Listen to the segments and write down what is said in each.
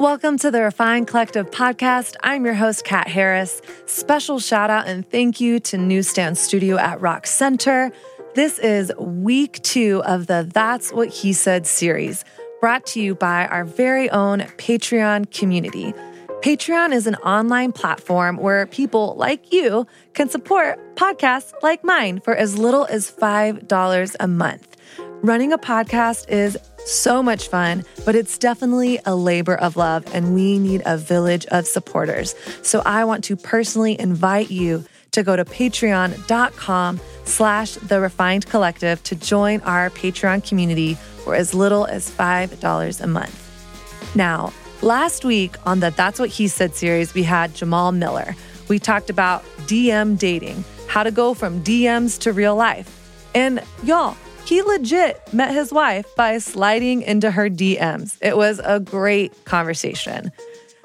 Welcome to the Refined Collective Podcast. I'm your host, Kat Harris. Special shout out and thank you to Newsstand Studio at Rock Center. This is week 2 of the That's What He Said series, brought to you by our very own Patreon community. Patreon is an online platform where people like you can support podcasts like mine for as little as $5 a month. Running a podcast is so much fun, but it's definitely a labor of love, and we need a village of supporters. So I want to personally invite you to go to patreon.com/The Refined Collective to join our Patreon community for as little as $5 a month. Now, last week on the That's What He Said series, we had Jamal Miller. We talked about DM dating, how to go from DMs to real life. And y'all, he legit met his wife by sliding into her DMs. It was a great conversation.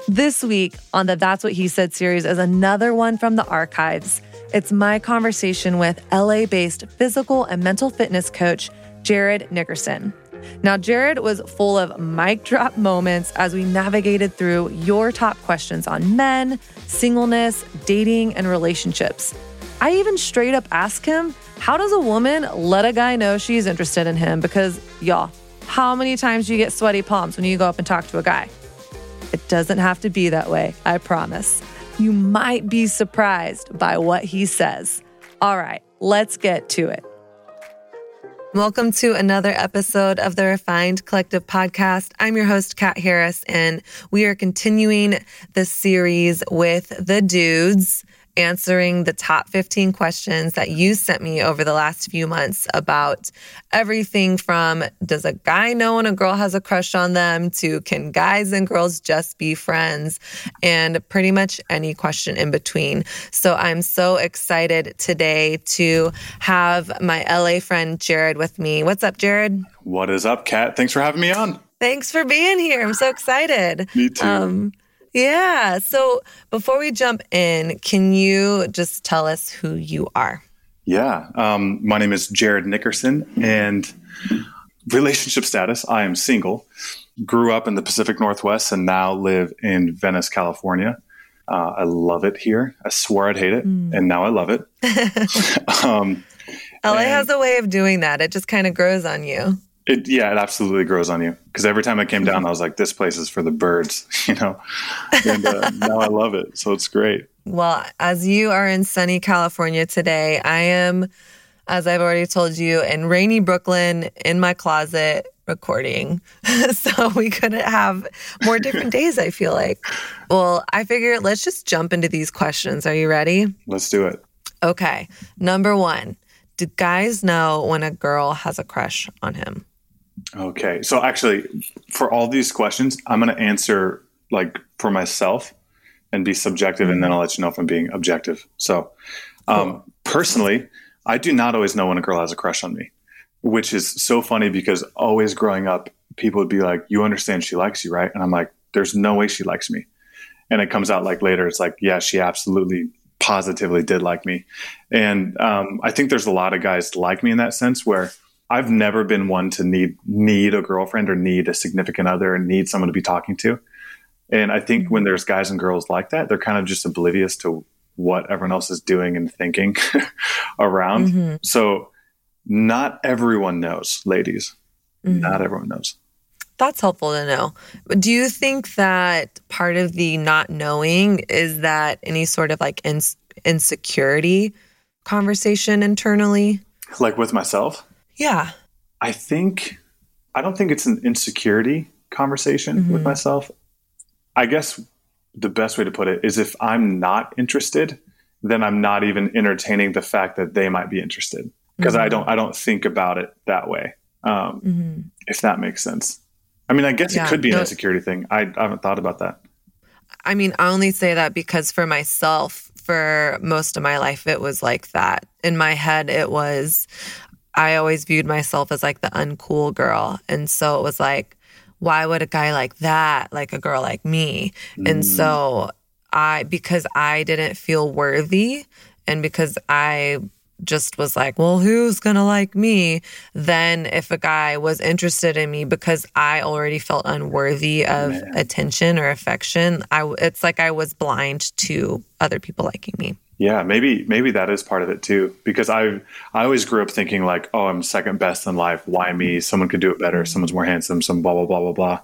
This week on the That's What He Said series is another one from the archives. It's my conversation with LA-based physical and mental fitness coach, Jarod Nickerson. Now, Jarod was full of mic drop moments as we navigated through your top questions on men, singleness, dating, and relationships. I even straight up asked him, how does a woman let a guy know she's interested in him? Because, y'all, how many times do you get sweaty palms when you go up and talk to a guy? It doesn't have to be that way, I promise. You might be surprised by what he says. All right, let's get to it. Welcome to another episode of the Refined Collective Podcast. I'm your host, Kat Harris, and we are continuing this series with the dudes, answering the top 15 questions that you sent me over the last few months about everything from does a guy know when a girl has a crush on them to can guys and girls just be friends, and pretty much any question in between. So I'm so excited today to have my LA friend Jarod with me. What's up, Jarod? What is up, Kat? Thanks for having me on. Thanks for being here. I'm so excited. Me too. Yeah. So before we jump in, can you just tell us who you are? Yeah. My name is Jarod Nickerson, and relationship status, I am single. Grew up in the Pacific Northwest and now live in Venice, California. I love it here. I swore I'd hate it, and now I love it. LA has a way of doing that. It just kind of grows on you. It absolutely grows on you. Because every time I came down, I was like, this place is for the birds, you know? And now I love it. So it's great. Well, as you are in sunny California today, I am, as I've already told you, in rainy Brooklyn in my closet recording. So we couldn't have more different days, I feel like. Well, I figure let's just jump into these questions. Are you ready? Let's do it. Okay. Number one, do guys know when a girl has a crush on him? Okay. So actually, for all these questions, I'm going to answer like for myself and be subjective, and then I'll let you know if I'm being objective. So cool. Personally, I do not always know when a girl has a crush on me, which is so funny because always growing up, people would be like, you understand she likes you, right? And I'm like, there's no way she likes me. And it comes out like later, it's like, yeah, she absolutely positively did like me. And I think there's a lot of guys like me in that sense where I've never been one to need a girlfriend or need a significant other and need someone to be talking to. And I think when there's guys and girls like that, they're kind of just oblivious to what everyone else is doing and thinking around. Mm-hmm. So not everyone knows, ladies. Mm-hmm. Not everyone knows. That's helpful to know. But do you think that part of the not knowing is that any sort of like insecurity conversation internally? Like with myself? Yeah. I don't think it's an insecurity conversation with myself. I guess the best way to put it is if I'm not interested, then I'm not even entertaining the fact that they might be interested because I don't think about it that way. If that makes sense. I mean, I guess it could be an insecurity thing. I haven't thought about that. I mean, I only say that because for myself, for most of my life, it was like that. In my head, it was, I always viewed myself as like the uncool girl. And so it was like, why would a guy like that like a girl like me? And so because I didn't feel worthy and because I just was like, well, who's going to like me, than if a guy was interested in me because I already felt unworthy of attention or affection. It's like I was blind to other people liking me. Yeah, maybe that is part of it too, because I always grew up thinking like, oh, I'm second best in life. Why me? Someone could do it better. Someone's more handsome. Some blah, blah, blah, blah, blah.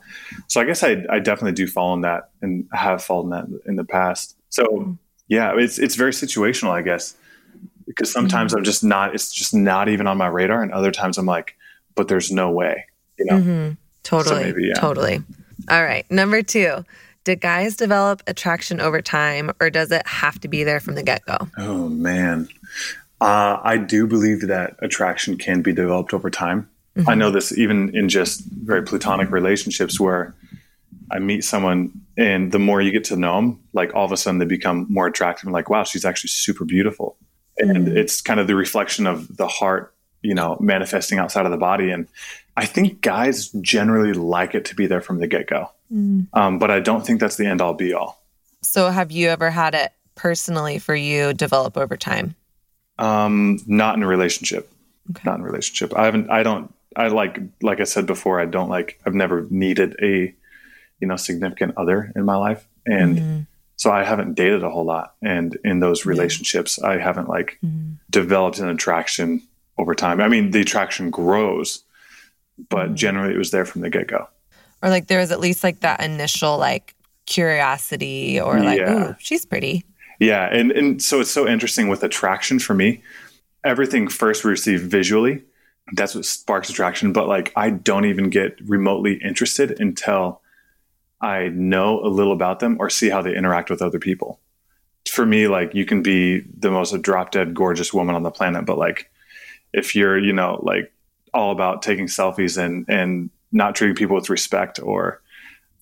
So I guess I definitely do fall in that and have fallen in that in the past. So yeah, it's very situational, I guess, because sometimes I'm just not, it's just not even on my radar. And other times I'm like, but there's no way, you know? Mm-hmm. Totally. So maybe, yeah. Totally. All right. Number two. Do guys develop attraction over time, or does it have to be there from the get-go? Oh, man. I do believe that attraction can be developed over time. Mm-hmm. I know this even in just very platonic relationships where I meet someone and the more you get to know them, like all of a sudden they become more attractive. I'm like, wow, she's actually super beautiful. And it's kind of the reflection of the heart, you know, manifesting outside of the body. And I think guys generally like it to be there from the get-go. But I don't think that's the end all be all. So have you ever had it personally for you develop over time? Not in a relationship. Okay. Not in a relationship. I said before, I've never needed a, you know, significant other in my life. And so I haven't dated a whole lot. And in those relationships, I haven't developed an attraction over time. I mean, the attraction grows, but generally it was there from the get-go. Or like there was at least like that initial like curiosity or like, ooh, she's pretty. Yeah. And so it's so interesting with attraction for me. Everything first we receive visually, that's what sparks attraction. But like I don't even get remotely interested until I know a little about them or see how they interact with other people. For me, like you can be the most drop dead gorgeous woman on the planet. But like if you're, you know, like all about taking selfies and not treating people with respect or,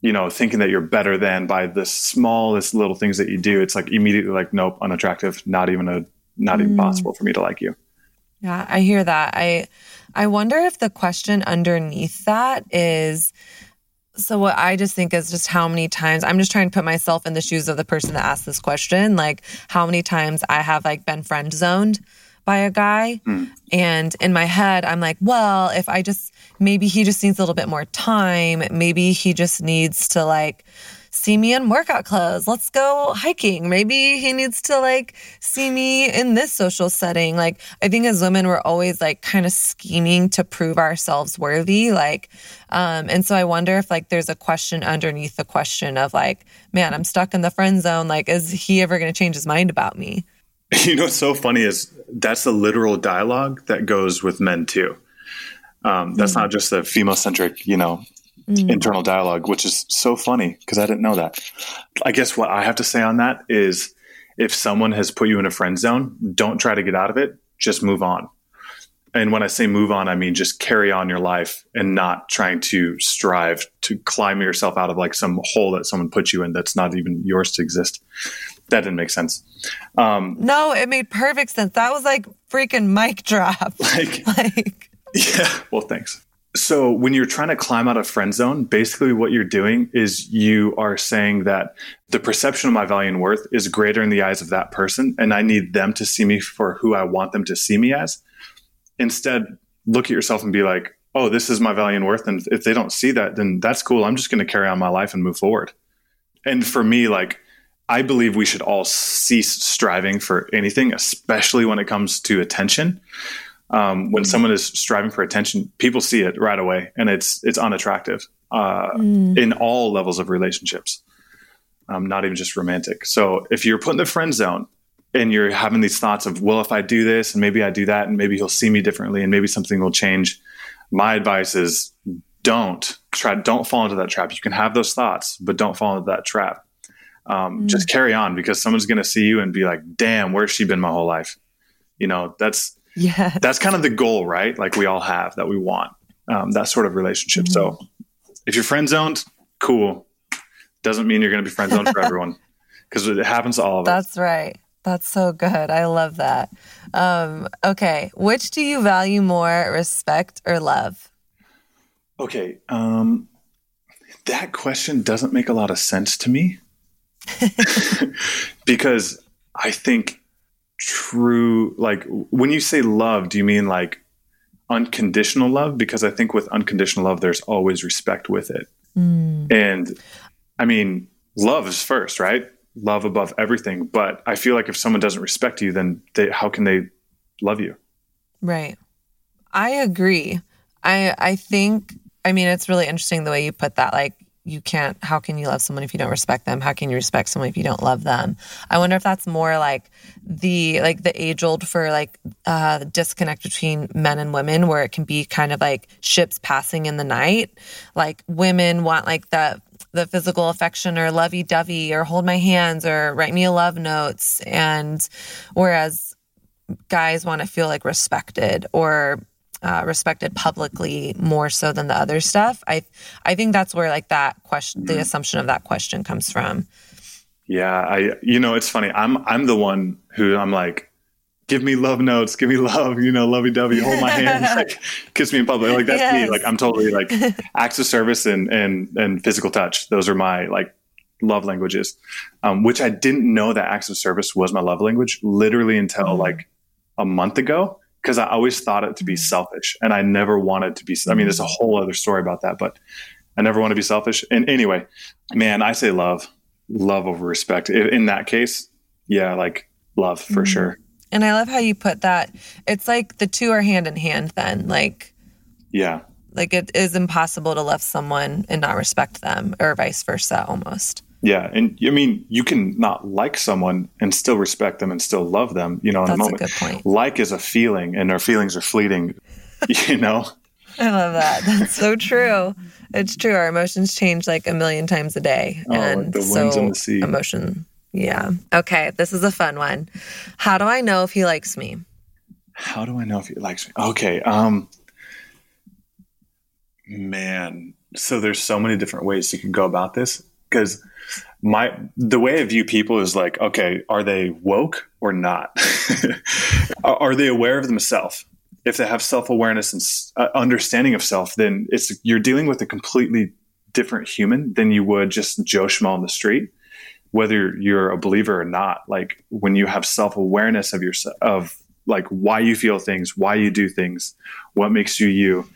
you know, thinking that you're better than by the smallest little things that you do, it's like immediately like, nope, unattractive, not even possible for me to like you. Yeah, I hear that. I wonder if the question underneath that is, so what I just think is just how many times, I'm just trying to put myself in the shoes of the person that asked this question, like how many times I have like been friend zoned by a guy. And in my head, I'm like, well, if I just, maybe he just needs a little bit more time. Maybe he just needs to like see me in workout clothes. Let's go hiking. Maybe he needs to like see me in this social setting. Like, I think as women, we're always like kind of scheming to prove ourselves worthy. Like, and so I wonder if like there's a question underneath the question of like, man, I'm stuck in the friend zone. Like, is he ever going to change his mind about me? You know, what's so funny is that's the literal dialogue that goes with men too. That's not just a female centric, you know, internal dialogue, which is so funny because I didn't know that. I guess what I have to say on that is if someone has put you in a friend zone, don't try to get out of it. Just move on. And when I say move on, I mean, just carry on your life and not trying to strive to climb yourself out of like some hole that someone put you in that's not even yours to exist. That didn't make sense. No, it made perfect sense. That was like freaking mic drop. Yeah, well, thanks. So when you're trying to climb out of friend zone, basically what you're doing is you are saying that the perception of my value and worth is greater in the eyes of that person. And I need them to see me for who I want them to see me as. Instead, look at yourself and be like, oh, this is my value and worth. And if they don't see that, then that's cool. I'm just going to carry on my life and move forward. And for me, like, I believe we should all cease striving for anything, especially when it comes to attention. When someone is striving for attention, people see it right away, and it's unattractive in all levels of relationships, not even just romantic. So if you're put in the friend zone and you're having these thoughts of, well, if I do this and maybe I do that and maybe he'll see me differently and maybe something will change, my advice is don't fall into that trap. You can have those thoughts, but don't fall into that trap. Just carry on, because someone's going to see you and be like, damn, where's she been my whole life? You know, that's kind of the goal, right? Like we all have that we want, that sort of relationship. So if you're friend zoned, cool. Doesn't mean you're going to be friend zoned for everyone, because it happens to all of us. That's right. That's so good. I love that. Okay. Which do you value more, respect or love? Okay. That question doesn't make a lot of sense to me because I think true, like when you say love, do you mean like unconditional love? Because I think with unconditional love, there's always respect with it. Mm. And I mean, love is first, right? Love above everything. But I feel like if someone doesn't respect you, then how can they love you? Right. I agree. I think, I mean, it's really interesting the way you put that. Like, you can't, how can you love someone if you don't respect them? How can you respect someone if you don't love them? I wonder if that's more like the age old for like the disconnect between men and women, where it can be kind of like ships passing in the night. Like women want like the physical affection or lovey dovey or hold my hands or write me a love notes. And whereas guys want to feel like respected or respected publicly more so than the other stuff. I think that's where like that question, the assumption of that question comes from. Yeah. It's funny. I'm the one who I'm like, give me love notes, give me love, lovey dovey, hold my hand, like kiss me in public. Like that's me. Like I'm totally like acts of service and physical touch. Those are my like love languages, which I didn't know that acts of service was my love language literally until like a month ago. Because I always thought it to be selfish, and I never wanted to be. I mean, there's a whole other story about that, but I never want to be selfish. And anyway, man, I say love over respect. In that case, yeah, like love for sure. And I love how you put that. It's like the two are hand in hand then. Like, yeah. Like it is impossible to love someone and not respect them, or vice versa almost. Yeah. And I mean, you can not like someone and still respect them and still love them, in a moment. That's a good point. Like is a feeling, and our feelings are fleeting, I love that. That's so true. It's true. Our emotions change like a million times a day. And like the winds and the sea. Emotion. Yeah. Okay. This is a fun one. How do I know if he likes me? How do I know if he likes me? Okay. Man. So there's so many different ways you can go about this. Because the way I view people is like, okay, are they woke or not? Are they aware of themselves? If they have self-awareness and understanding of self, then you're dealing with a completely different human than you would just Joe Schmo on the street, whether you're a believer or not. Like when you have self-awareness of yourself, of like why you feel things, why you do things, what makes you you.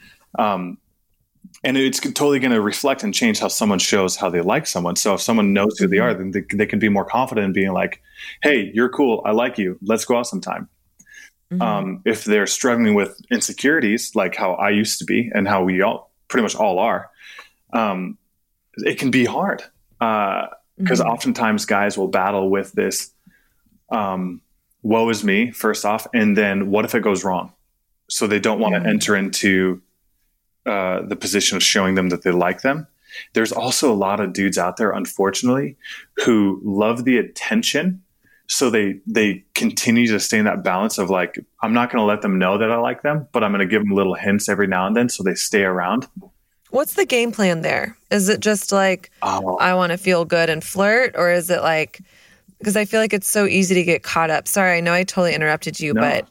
And it's totally going to reflect and change how someone shows how they like someone. So if someone knows who they are, then they can be more confident in being like, hey, you're cool. I like you. Let's go out sometime. Mm-hmm. If they're struggling with insecurities, like how I used to be and how we all pretty much all are, it can be hard. Because oftentimes guys will battle with this, woe is me, first off. And then what if it goes wrong? So they don't want to enter into the position of showing them that they like them. There's also a lot of dudes out there, unfortunately, who love the attention. So they continue to stay in that balance of like, I'm not going to let them know that I like them, but I'm going to give them little hints every now and then. So they stay around. What's the game plan there? Is it just like, I want to feel good and flirt? Or is it like, because I feel like it's so easy to get caught up. Sorry, I know I totally interrupted you, but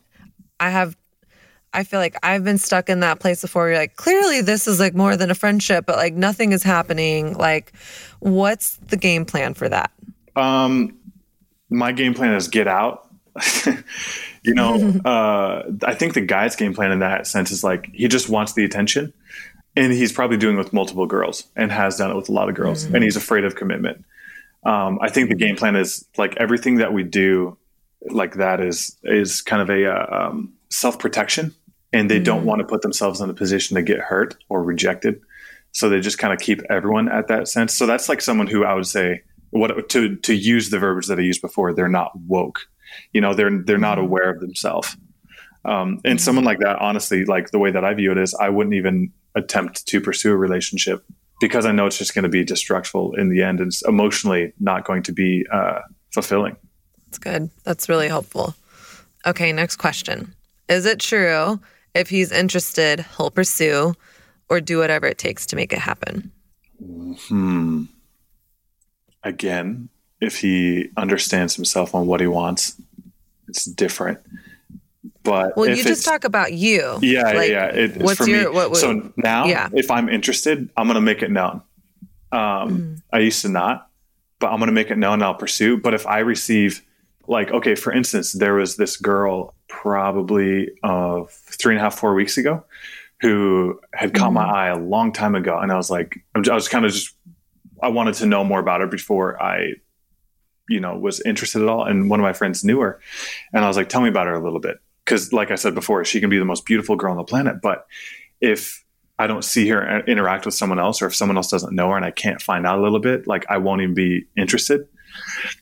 I feel like I've been stuck in that place before. You're like, clearly this is like more than a friendship, but like nothing is happening. Like, what's the game plan for that? My game plan is get out. I think the guy's game plan in that sense is like, he just wants the attention, and he's probably doing it with multiple girls and has done it with a lot of girls, and he's afraid of commitment. I think the game plan is like everything that we do like that is kind of a, self-protection, and they don't want to put themselves in a position to get hurt or rejected. So they just kind of keep everyone at that sense. So that's like someone who I would say, to use the verbiage that I used before, they're not woke. They're not aware of themselves. And someone like that, honestly, like the way that I view it is I wouldn't even attempt to pursue a relationship, because I know it's just going to be destructive in the end, and it's emotionally not going to be fulfilling. That's good. That's really helpful. Okay, next question. Is it true if he's interested, he'll pursue or do whatever it takes to make it happen? Again, if he understands himself on what he wants, it's different. But you just talk about you. Yeah, like, yeah. What's for me. So now, if I'm interested, I'm going to make it known. I used to not, but I'm going to make it known and I'll pursue. But if I receive Like, okay, for instance, there was this girl probably 3.5, 4 weeks ago who had caught my eye a long time ago. And I was like, I wanted to know more about her before I, was interested at all. And one of my friends knew her. And I was like, tell me about her a little bit. Because like I said before, she can be the most beautiful girl on the planet. But if I don't see her interact with someone else, or if someone else doesn't know her and I can't find out a little bit, like I won't even be interested.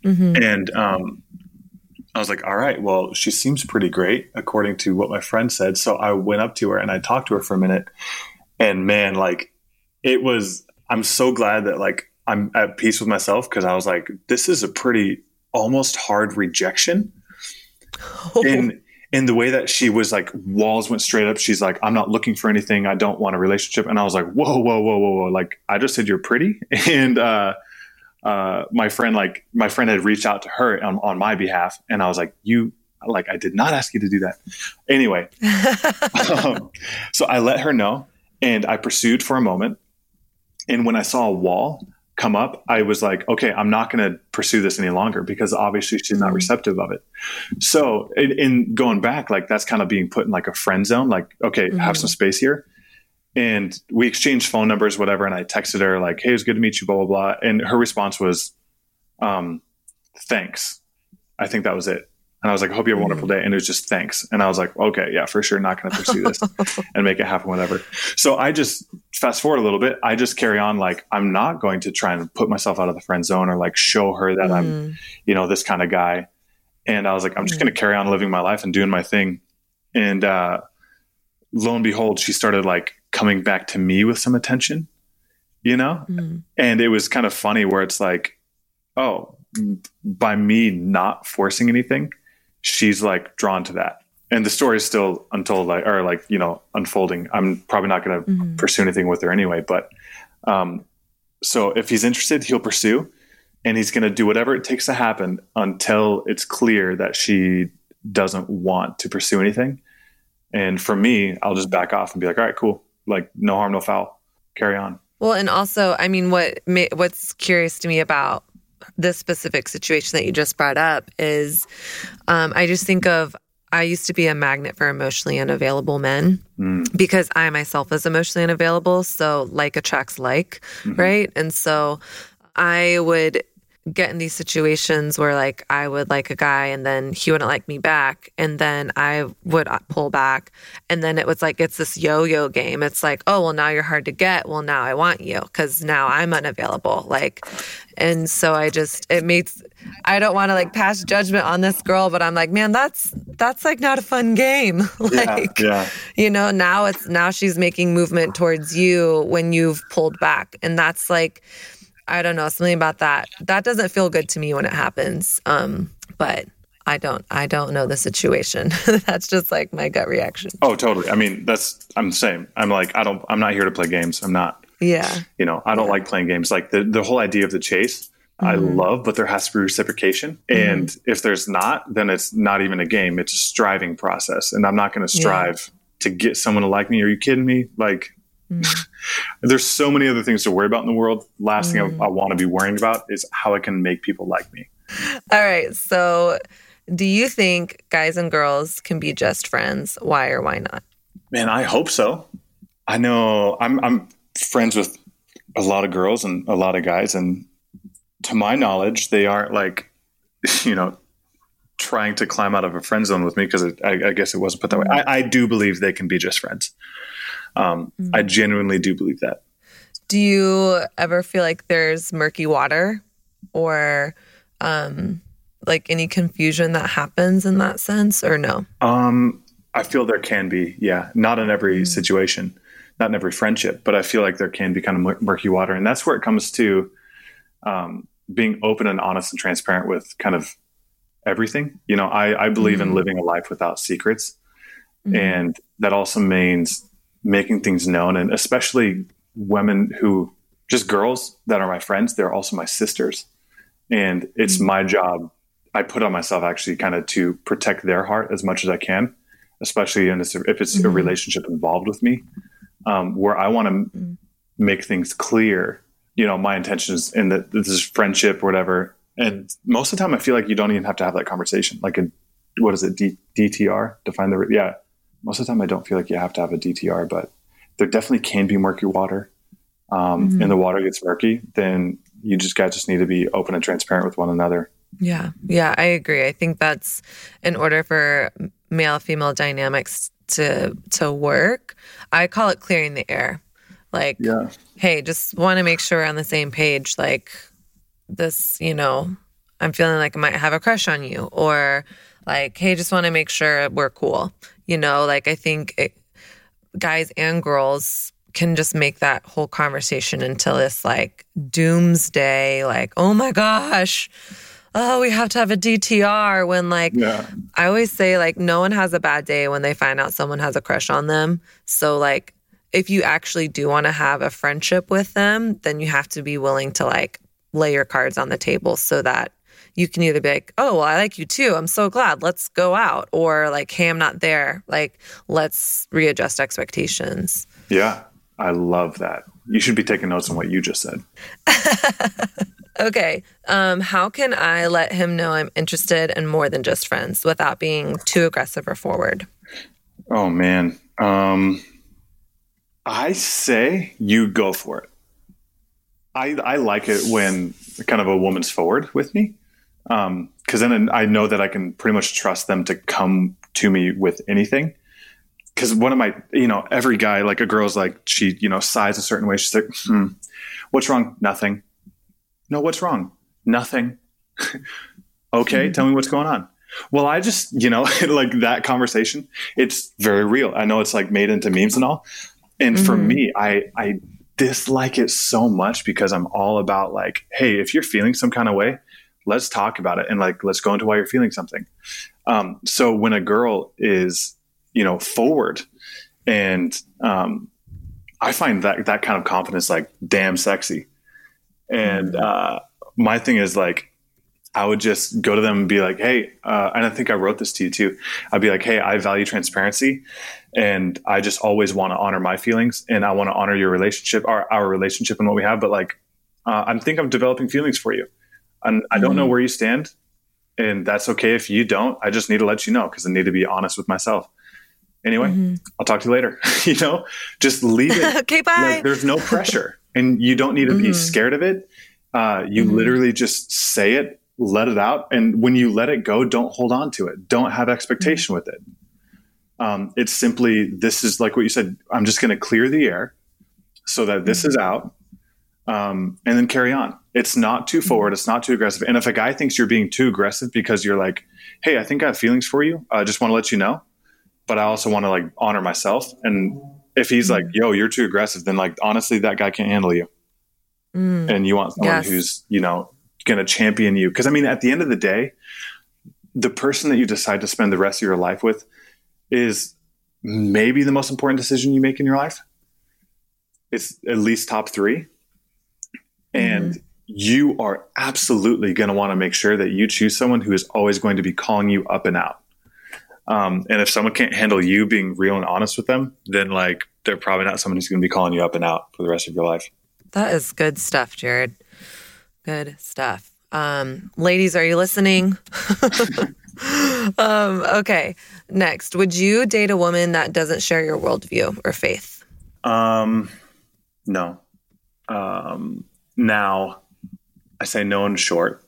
Mm-hmm. And I was like, all right, well, she seems pretty great according to what my friend said. So I went up to her and I talked to her for a minute. And man, like it was, I'm so glad that like I'm at peace with myself, because I was like, this is a pretty almost hard rejection. Oh. In the way that she was like, walls went straight up. She's like, I'm not looking for anything. I don't want a relationship. And I was like, whoa. Like, I just said, you're pretty. And, my friend had reached out to her on my behalf. And I was like, I did not ask you to do that. Anyway. So I let her know and I pursued for a moment. And when I saw a wall come up, I was like, okay, I'm not going to pursue this any longer, because obviously she's not receptive of it. So in going back, like that's kind of being put in like a friend zone, like, okay, have some space here. And we exchanged phone numbers, whatever. And I texted her like, hey, it's good to meet you, blah, blah, blah. And her response was, thanks. I think that was it. And I was like, I hope you have a wonderful day. And it was just thanks. And I was like, okay, yeah, for sure. Not going to pursue this and make it happen, whatever. So I just fast forward a little bit. I just carry on. Like, I'm not going to try and put myself out of the friend zone or like show her that I'm, this kind of guy. And I was like, I'm just going to carry on living my life and doing my thing. And, lo and behold, she started like coming back to me with some attention, and it was kind of funny where it's like, oh, by me not forcing anything, she's like drawn to that. And the story is still unfolding. I'm probably not going to pursue anything with her anyway, but, so if he's interested, he'll pursue, and he's going to do whatever it takes to happen until it's clear that she doesn't want to pursue anything. And for me, I'll just back off and be like, all right, cool. Like, no harm, no foul. Carry on. Well, and also, I mean, what's curious to me about this specific situation that you just brought up is I just think of, I used to be a magnet for emotionally unavailable men because I myself is emotionally unavailable. So like attracts like, right? And so I would get in these situations where like I would like a guy and then he wouldn't like me back. And then I would pull back. And then it was like, it's this yo-yo game. It's like, oh, well now you're hard to get. Well, now I want you because now I'm unavailable. Like, and so I don't want to like pass judgment on this girl, but I'm like, man, that's like not a fun game. Like, now she's making movement towards you when you've pulled back. And that's like, I don't know, something about that. That doesn't feel good to me when it happens. But I don't know the situation. That's just like my gut reaction. Oh, totally. I mean, I'm the same. I'm like, I'm not here to play games. I'm not, I don't like playing games. Like the whole idea of the chase, I love, but there has to be reciprocation. And if there's not, then it's not even a game. It's a striving process. And I'm not going to strive to get someone to like me. Are you kidding me? Like, there's so many other things to worry about in the world. Last thing I want to be worrying about is how I can make people like me. All right. So do you think guys and girls can be just friends? Why or why not? Man, I hope so. I know I'm friends with a lot of girls and a lot of guys. And to my knowledge, they aren't like, trying to climb out of a friend zone with me, because I guess it wasn't put that way. I do believe they can be just friends. I genuinely do believe that. Do you ever feel like there's murky water or like any confusion that happens in that sense, or no? I feel there can be, yeah. Not in every situation, not in every friendship, but I feel like there can be kind of murky water. And that's where it comes to being open and honest and transparent with kind of everything. I believe in living a life without secrets. And that also means making things known, and especially women who just girls that are my friends, they're also my sisters. And it's my job. I put on myself actually kind of to protect their heart as much as I can, especially if it's a relationship involved with me, where I want to make things clear, my intentions in this friendship or whatever. And most of the time, I feel like you don't even have to have that conversation. Like, a, what is it? DTR? Define the... Yeah. Most of the time, I don't feel like you have to have a DTR, but there definitely can be murky water. And the water gets murky, then you just guys just need to be open and transparent with one another. Yeah. Yeah, I agree. I think that's, in order for male-female dynamics to work, I call it clearing the air. Like, hey, just want to make sure we're on the same page. Like, this, you know, I'm feeling like I might have a crush on you, or like, hey, just want to make sure we're cool. You know, like, I think guys and girls can just make that whole conversation until it's like doomsday, like, oh my gosh, oh, we have to have a DTR, when like, I always say, like, no one has a bad day when they find out someone has a crush on them. So like, if you actually do want to have a friendship with them, then you have to be willing to like lay your cards on the table so that you can either be like, oh, well, I like you too. I'm so glad. Let's go out. Or like, hey, I'm not there. Like, let's readjust expectations. Yeah. I love that. You should be taking notes on what you just said. Okay. How can I let him know I'm interested and more than just friends without being too aggressive or forward? Oh, man. I say you go for it. I like it when kind of a woman's forward with me, because then I know that I can pretty much trust them to come to me with anything. Because one of my, you know, every guy, like a girl's like, she, you know, sighs a certain way. She's like, what's wrong? Nothing. No, what's wrong? Nothing. Okay, tell me what's going on. Well, I just, you know, like that conversation, it's very real. I know it's like made into memes and all. And for me, I dislike it so much because I'm all about like, hey, if you're feeling some kind of way, let's talk about it. And like, let's go into why you're feeling something. So when a girl is, you know, forward, and I find that kind of confidence like damn sexy. And my thing is like, I would just go to them and be like, hey, and I think I wrote this to you too. I'd be like, hey, I value transparency, and I just always want to honor my feelings, and I want to honor your relationship, our relationship and what we have. But like, I think I'm developing feelings for you, and I don't know where you stand, and that's okay if you don't. I just need to let you know, because I need to be honest with myself. Anyway, I'll talk to you later. You know, just leave it. Okay, bye. Like, there's no pressure, and you don't need to be scared of it. You literally just say it. Let it out. And when you let it go, don't hold on to it. Don't have expectation with it. It's simply, this is like what you said, I'm just going to clear the air so that this is out, and then carry on. It's not too forward. It's not too aggressive. And if a guy thinks you're being too aggressive because you're like, hey, I think I have feelings for you. I just want to let you know, but I also want to like honor myself. And if he's like, yo, you're too aggressive, then like, honestly, that guy can't handle you. And you want someone who's, you know, going to champion you. Because I mean, at the end of the day, the person that you decide to spend the rest of your life with is maybe the most important decision you make in your life. It's at least top 3. And you are absolutely going to want to make sure that you choose someone who is always going to be calling you up and out. And if someone can't handle you being real and honest with them, then like, they're probably not someone who's going to be calling you up and out for the rest of your life. That is good stuff, Jarod. Good stuff. Ladies, are you listening? Okay. Next, would you date a woman that doesn't share your worldview or faith? No. Now, I say no in short.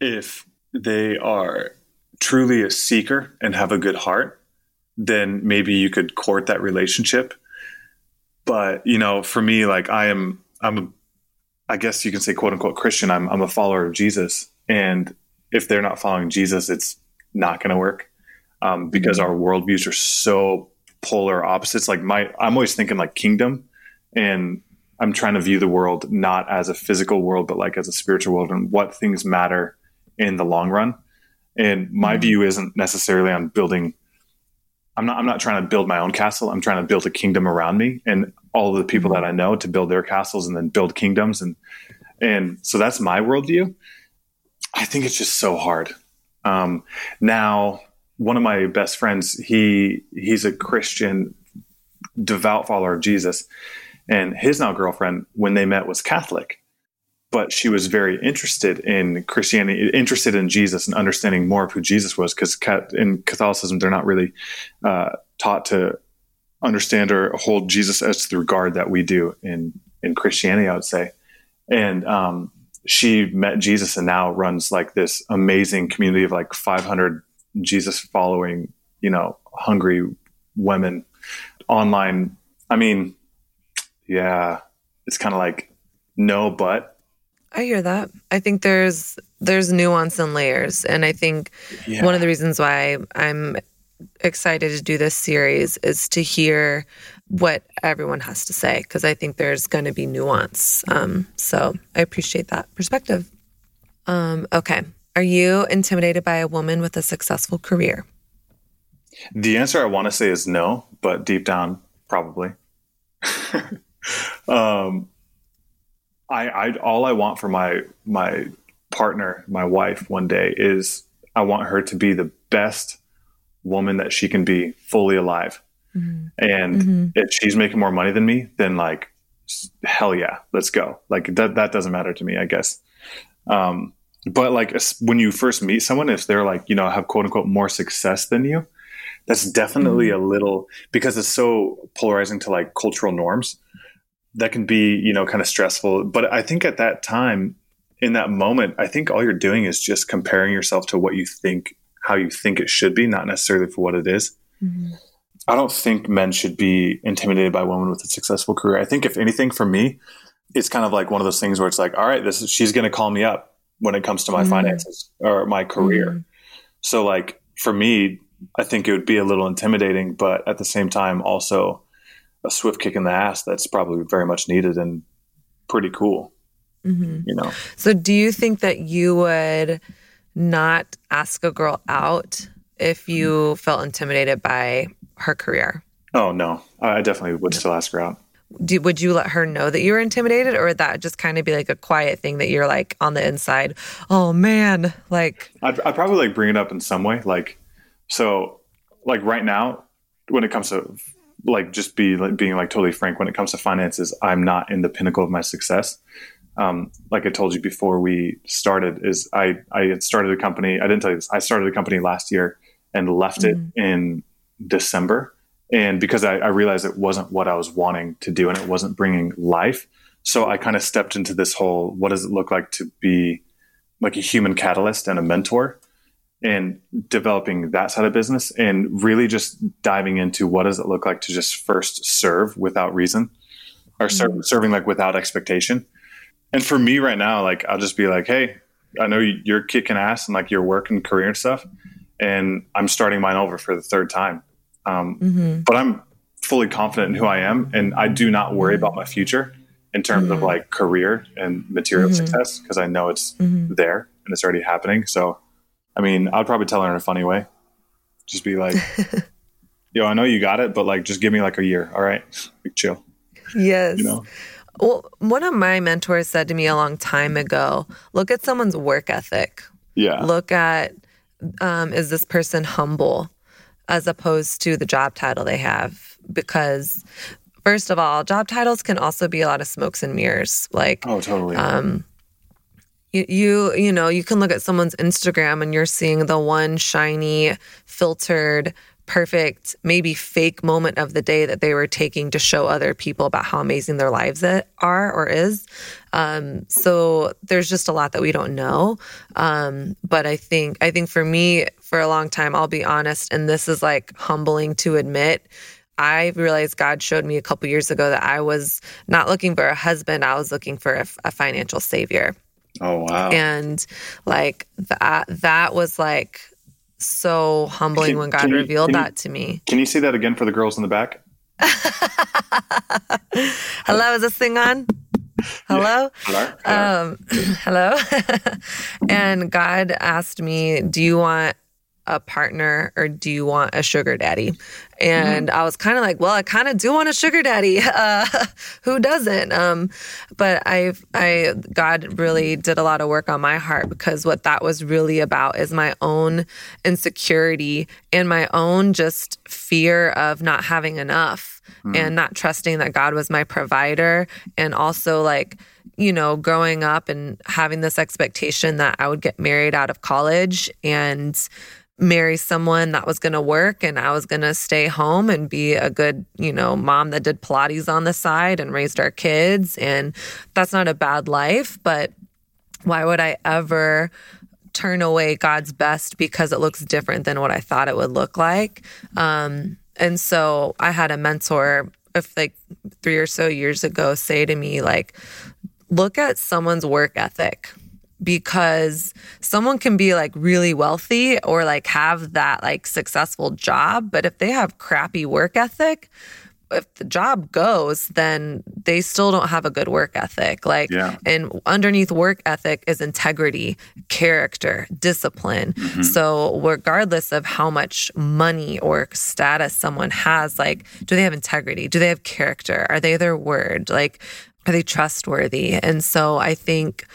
If they are truly a seeker and have a good heart, then maybe you could court that relationship. But, you know, for me, like I guess you can say, quote unquote, Christian. I'm a follower of Jesus. And if they're not following Jesus, it's not going to work, because our worldviews are so polar opposites. Like I'm always thinking like kingdom, and I'm trying to view the world not as a physical world, but like as a spiritual world, and what things matter in the long run. And my view isn't necessarily on building. I'm not trying to build my own castle. I'm trying to build a kingdom around me and all of the people that I know to build their castles and then build kingdoms. And so that's my worldview. I think it's just so hard. Now, one of my best friends, he's a Christian, devout follower of Jesus. And his now girlfriend, when they met, was Catholic. but she was very interested in Christianity, interested in Jesus and understanding more of who Jesus was, because in Catholicism, they're not really taught to understand or hold Jesus as the regard that we do in Christianity, I would say. And she met Jesus and now runs like this amazing community of like 500 Jesus following, you know, hungry women online. I mean, yeah, it's kind of like no, but. I hear that. I think there's nuance and layers. And I think one of the reasons why I'm excited to do this series is to hear what everyone has to say, because I think there's going to be nuance. So I appreciate that perspective. Okay. Are you intimidated by a woman with a successful career? The answer I want to say is no, but deep down, probably. All I want for my partner, my wife one day is I want her to be the best woman that she can be, fully alive. Mm-hmm. And if she's making more money than me, then like, hell yeah, let's go. Like that doesn't matter to me, I guess. But like when you first meet someone, if they're like, you know, have quote unquote more success than you, that's definitely a little, because it's so polarizing to like cultural norms, that can be, you know, kind of stressful. But I think at that time, in that moment, I think all you're doing is just comparing yourself to what you think, how you think it should be, not necessarily for what it is. Mm-hmm. I don't think men should be intimidated by women with a successful career. I think if anything, for me, it's kind of like one of those things where it's like, all right, she's going to call me up when it comes to my finances or my career. Mm-hmm. So like for me, I think it would be a little intimidating, but at the same time, also a swift kick in the ass that's probably very much needed and pretty cool, you know? So do you think that you would not ask a girl out if you felt intimidated by her career? Oh, no. I definitely would still ask her out. Would you let her know that you were intimidated, or would that just kind of be like a quiet thing that you're like on the inside? Oh man, like I'd probably like bring it up in some way. Like, so like right now when it comes to like, just be like being like totally frank, when it comes to finances, I'm not in the pinnacle of my success. Like I told you before we started is I had started a company. I didn't tell you this. I started a company last year and left it in December. And because I realized it wasn't what I was wanting to do and it wasn't bringing life. So I kind of stepped into this whole, what does it look like to be like a human catalyst and a mentor, and developing that side of business and really just diving into what does it look like to just first serve without reason, or serving like without expectation. And for me right now, like, I'll just be like, hey, I know you're kicking ass and like your work and career and stuff, and I'm starting mine over for the third time. But I'm fully confident in who I am, and I do not worry about my future in terms of like career and material success, because I know it's there and it's already happening. So, I mean, I'd probably tell her in a funny way, just be like, yo, I know you got it, but like, just give me like a year. All right. Like, chill. Yes. You know? Well, one of my mentors said to me a long time ago, look at someone's work ethic. Yeah. Look at, is this person humble, as opposed to the job title they have? Because first of all, job titles can also be a lot of smokes and mirrors. Like, oh, totally. You know, you can look at someone's Instagram and you're seeing the one shiny, filtered, perfect, maybe fake moment of the day that they were taking to show other people about how amazing their lives are or is. So there's just a lot that we don't know. But I think for me, for a long time, I'll be honest, and this is like humbling to admit, I realized God showed me a couple years ago that I was not looking for a husband. I was looking for a financial savior. Oh, wow. And like that was like so humbling when God revealed that to me. Can you say that again for the girls in the back? Hello, is this thing on? Hello? Yeah. Hello? And God asked me, do you want a partner or do you want a sugar daddy? And I was kind of like, well, I kind of do want a sugar daddy. Who doesn't? But God really did a lot of work on my heart, because what that was really about is my own insecurity and my own just fear of not having enough and not trusting that God was my provider. And also like, you know, growing up and having this expectation that I would get married out of college and marry someone that was going to work and I was going to stay home and be a good, you know, mom that did Pilates on the side and raised our kids. And that's not a bad life, but why would I ever turn away God's best because it looks different than what I thought it would look like? And so I had a mentor like 3 or so years ago say to me, like, look at someone's work ethic, because someone can be like really wealthy or like have that like successful job, but if they have crappy work ethic, if the job goes, then they still don't have a good work ethic. Like, yeah. And underneath work ethic is integrity, character, discipline. Mm-hmm. So regardless of how much money or status someone has, like, do they have integrity? Do they have character? Are they their word? Like, are they trustworthy? And so I think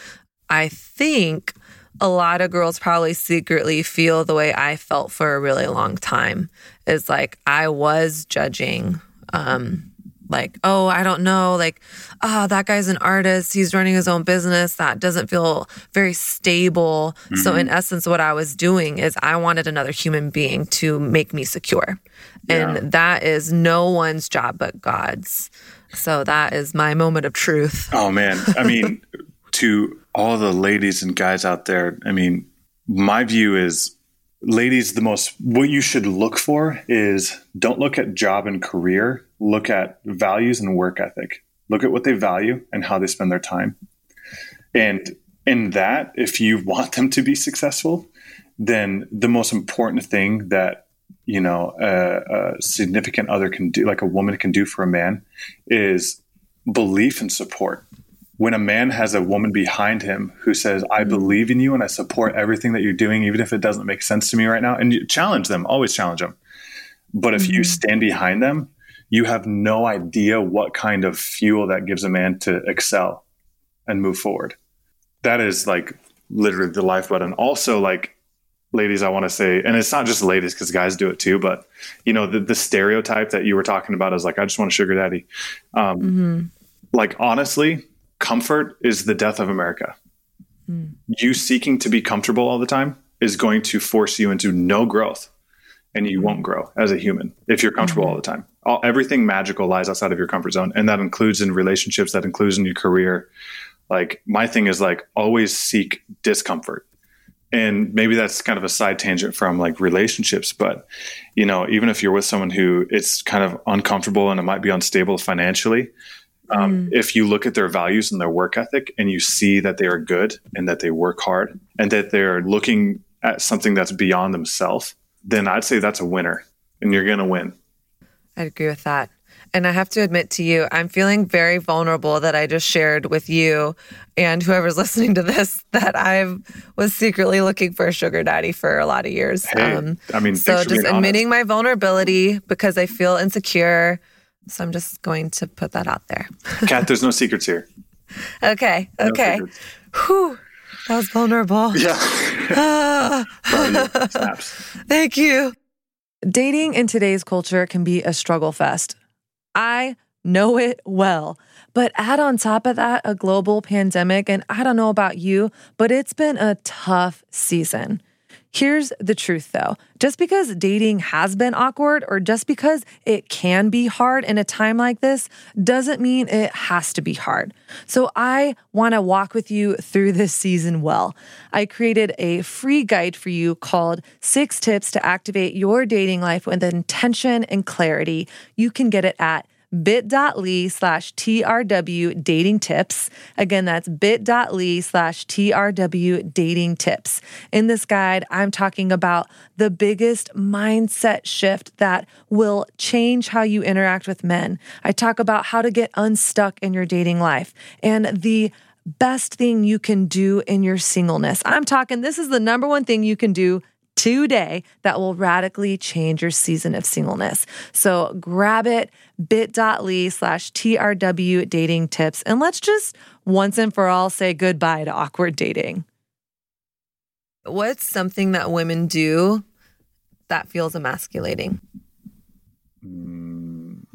a lot of girls probably secretly feel the way I felt for a really long time, is like, I was judging, like, oh, I don't know, like, oh, that guy's an artist, he's running his own business, that doesn't feel very stable. Mm-hmm. So in essence, what I was doing is I wanted another human being to make me secure. Yeah. And that is no one's job but God's. So that is my moment of truth. Oh, man. I mean, to all the ladies and guys out there, I mean, my view is, ladies, what you should look for is, don't look at job and career, look at values and work ethic. Look at what they value and how they spend their time. And in that, if you want them to be successful, then the most important thing that, you know, a significant other can do, like a woman can do for a man, is belief and support. When a man has a woman behind him who says, I believe in you and I support everything that you're doing, even if it doesn't make sense to me right now, and you challenge them, always challenge them. But if you stand behind them, you have no idea what kind of fuel that gives a man to excel and move forward. That is like literally the lifeblood. And also, like, ladies, I want to say, and it's not just ladies because guys do it too, but, you know, the stereotype that you were talking about is like, I just want a sugar daddy. Like, honestly, comfort is the death of America. Mm. You seeking to be comfortable all the time is going to force you into no growth, and you won't grow as a human if you're comfortable all the time. Everything magical lies outside of your comfort zone. And that includes in relationships, that includes in your career. Like, my thing is, like, always seek discomfort. And maybe that's kind of a side tangent from like relationships, but, you know, even if you're with someone who it's kind of uncomfortable and it might be unstable financially, if you look at their values and their work ethic and you see that they are good and that they work hard and that they're looking at something that's beyond themselves, then I'd say that's a winner and you're going to win. I'd agree with that. And I have to admit to you, I'm feeling very vulnerable that I just shared with you and whoever's listening to this, that I was secretly looking for a sugar daddy for a lot of years. Hey, I mean, so just admitting my vulnerability because I feel insecure. So I'm just going to put that out there. Kat, there's no secrets here. Okay. No, whew. That was vulnerable. Yeah. Snaps. Thank you. Dating in today's culture can be a struggle fest. I know it well. But add on top of that a global pandemic, and I don't know about you, but it's been a tough season. Here's the truth, though. Just because dating has been awkward or just because it can be hard in a time like this doesn't mean it has to be hard. So I want to walk with you through this season well. I created a free guide for you called 6 Tips to Activate Your Dating Life with Intention and Clarity. You can get it at bit.ly/TRW dating tips. Again, that's bit.ly/TRW dating tips. In this guide, I'm talking about the biggest mindset shift that will change how you interact with men. I talk about how to get unstuck in your dating life and the best thing you can do in your singleness. I'm talking, this is the number one thing you can do today that will radically change your season of singleness. So grab it, bit.ly/TRW dating tips, and let's just once and for all say goodbye to awkward dating. What's something that women do that feels emasculating?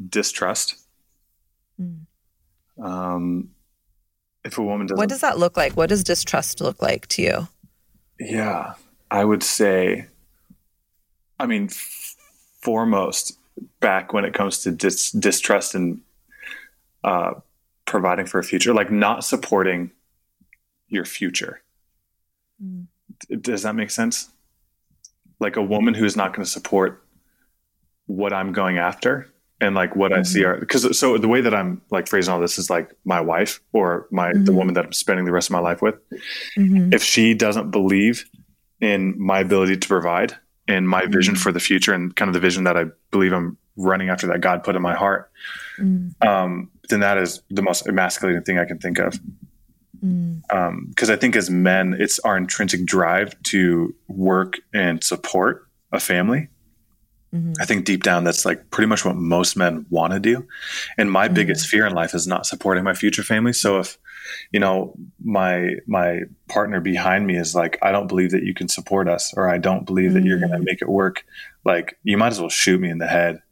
Distrust. if a woman doesn't. What does that look like? What does distrust look like to you? Yeah, I would say, I mean, foremost, back when it comes to distrust and providing for a future, like not supporting your future. Mm. Does that make sense? Like a woman who is not going to support what I'm going after and like what I see are, because so the way that I'm like phrasing all this is like my wife or my, the woman that I'm spending the rest of my life with. Mm-hmm. If she doesn't believe in my ability to provide and my vision for the future and kind of the vision that I believe I'm running after that God put in my heart, then that is the most emasculating thing I can think of. Because I think as men, it's our intrinsic drive to work and support a family. I think deep down, that's like pretty much what most men want to do. And my biggest fear in life is not supporting my future family. So if, you know, my partner behind me is like, I don't believe that you can support us, or I don't believe that you're going to make it work. Like, you might as well shoot me in the head.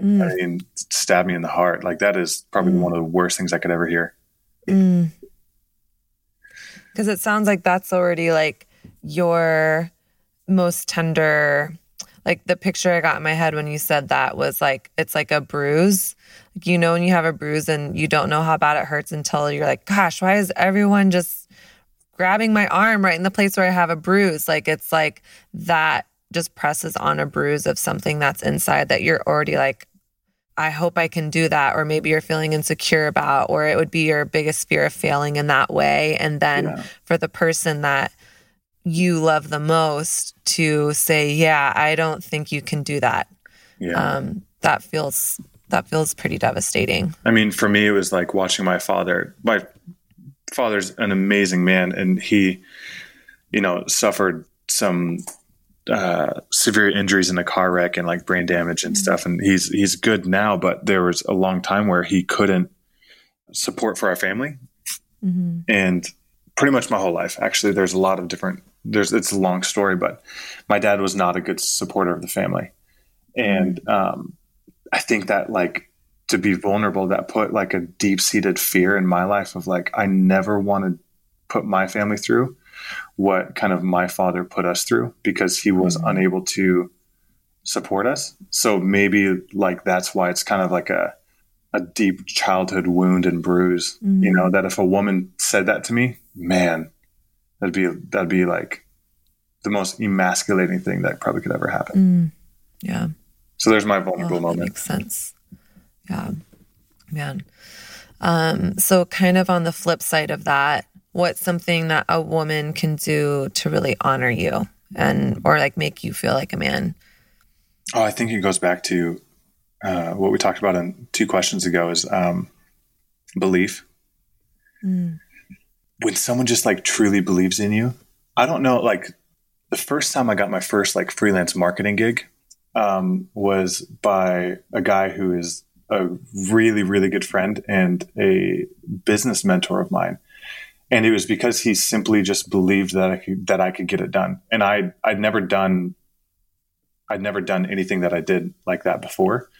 I mean, stab me in the heart. Like, that is probably one of the worst things I could ever hear. Because it sounds like that's already like your most tender, like the picture I got in my head when you said that was like, it's like a bruise. Like, you know, when you have a bruise and you don't know how bad it hurts until you're like, gosh, why is everyone just grabbing my arm right in the place where I have a bruise? Like, it's like that just presses on a bruise of something that's inside that you're already like, I hope I can do that, or maybe you're feeling insecure about, or it would be your biggest fear of failing in that way. And then for the person that you love the most to say, yeah, I don't think you can do that. That feels pretty devastating. I mean, for me, it was like watching my father. My father's an amazing man, and he, you know, suffered some severe injuries in a car wreck and like brain damage and stuff. And he's good now, but there was a long time where he couldn't support for our family. And pretty much my whole life, actually, there's a lot of different, it's a long story, but my dad was not a good supporter of the family. And, I think that like to be vulnerable, that put like a deep seated fear in my life of like, I never want to put my family through what kind of my father put us through, because he was unable to support us. So maybe like that's why it's kind of like a deep childhood wound and bruise, you know, that if a woman said that to me, man, that'd be like the most emasculating thing that probably could ever happen. Yeah. So there's my vulnerable moment. That makes sense. Yeah, man. So kind of on the flip side of that, what's something that a woman can do to really honor you and, or like make you feel like a man? Oh, I think it goes back to what we talked about in 2 questions ago is belief. When someone just like truly believes in you, I don't know, like the first time I got my first like freelance marketing gig was by a guy who is a really, really good friend and a business mentor of mine. And it was because he simply just believed that I could get it done. And I'd never done anything that I did like that before.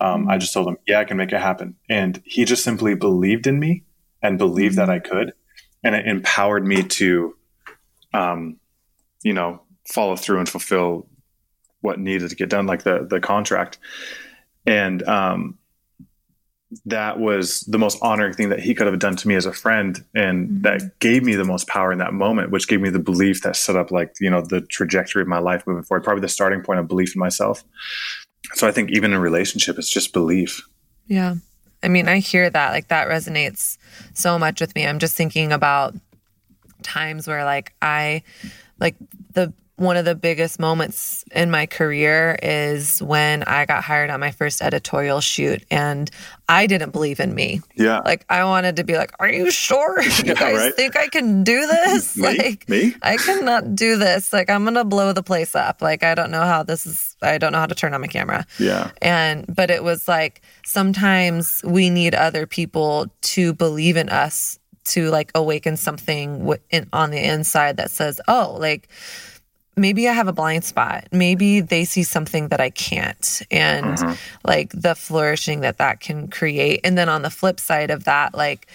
I just told him, yeah, I can make it happen. And he just simply believed in me and believed that I could. And it empowered me to, you know, follow through and fulfill what needed to get done, like the contract. And that was the most honoring thing that he could have done to me as a friend. And that gave me the most power in that moment, which gave me the belief that set up like, you know, the trajectory of my life moving forward, probably the starting point of belief in myself. So I think even in a relationship, it's just belief. Yeah. I mean, I hear that, like that resonates so much with me. I'm just thinking about times where like one of the biggest moments in my career is when I got hired on my first editorial shoot, and I didn't believe in me. Yeah. Like I wanted to be like, are you sure you guys think I can do this? Me? I cannot do this. Like I'm going to blow the place up. Like, I don't know how to turn on my camera. Yeah. But it was like, sometimes we need other people to believe in us to like awaken something on the inside that says, oh, like, maybe I have a blind spot. Maybe they see something that I can't, and like the flourishing that can create. And then on the flip side of that, like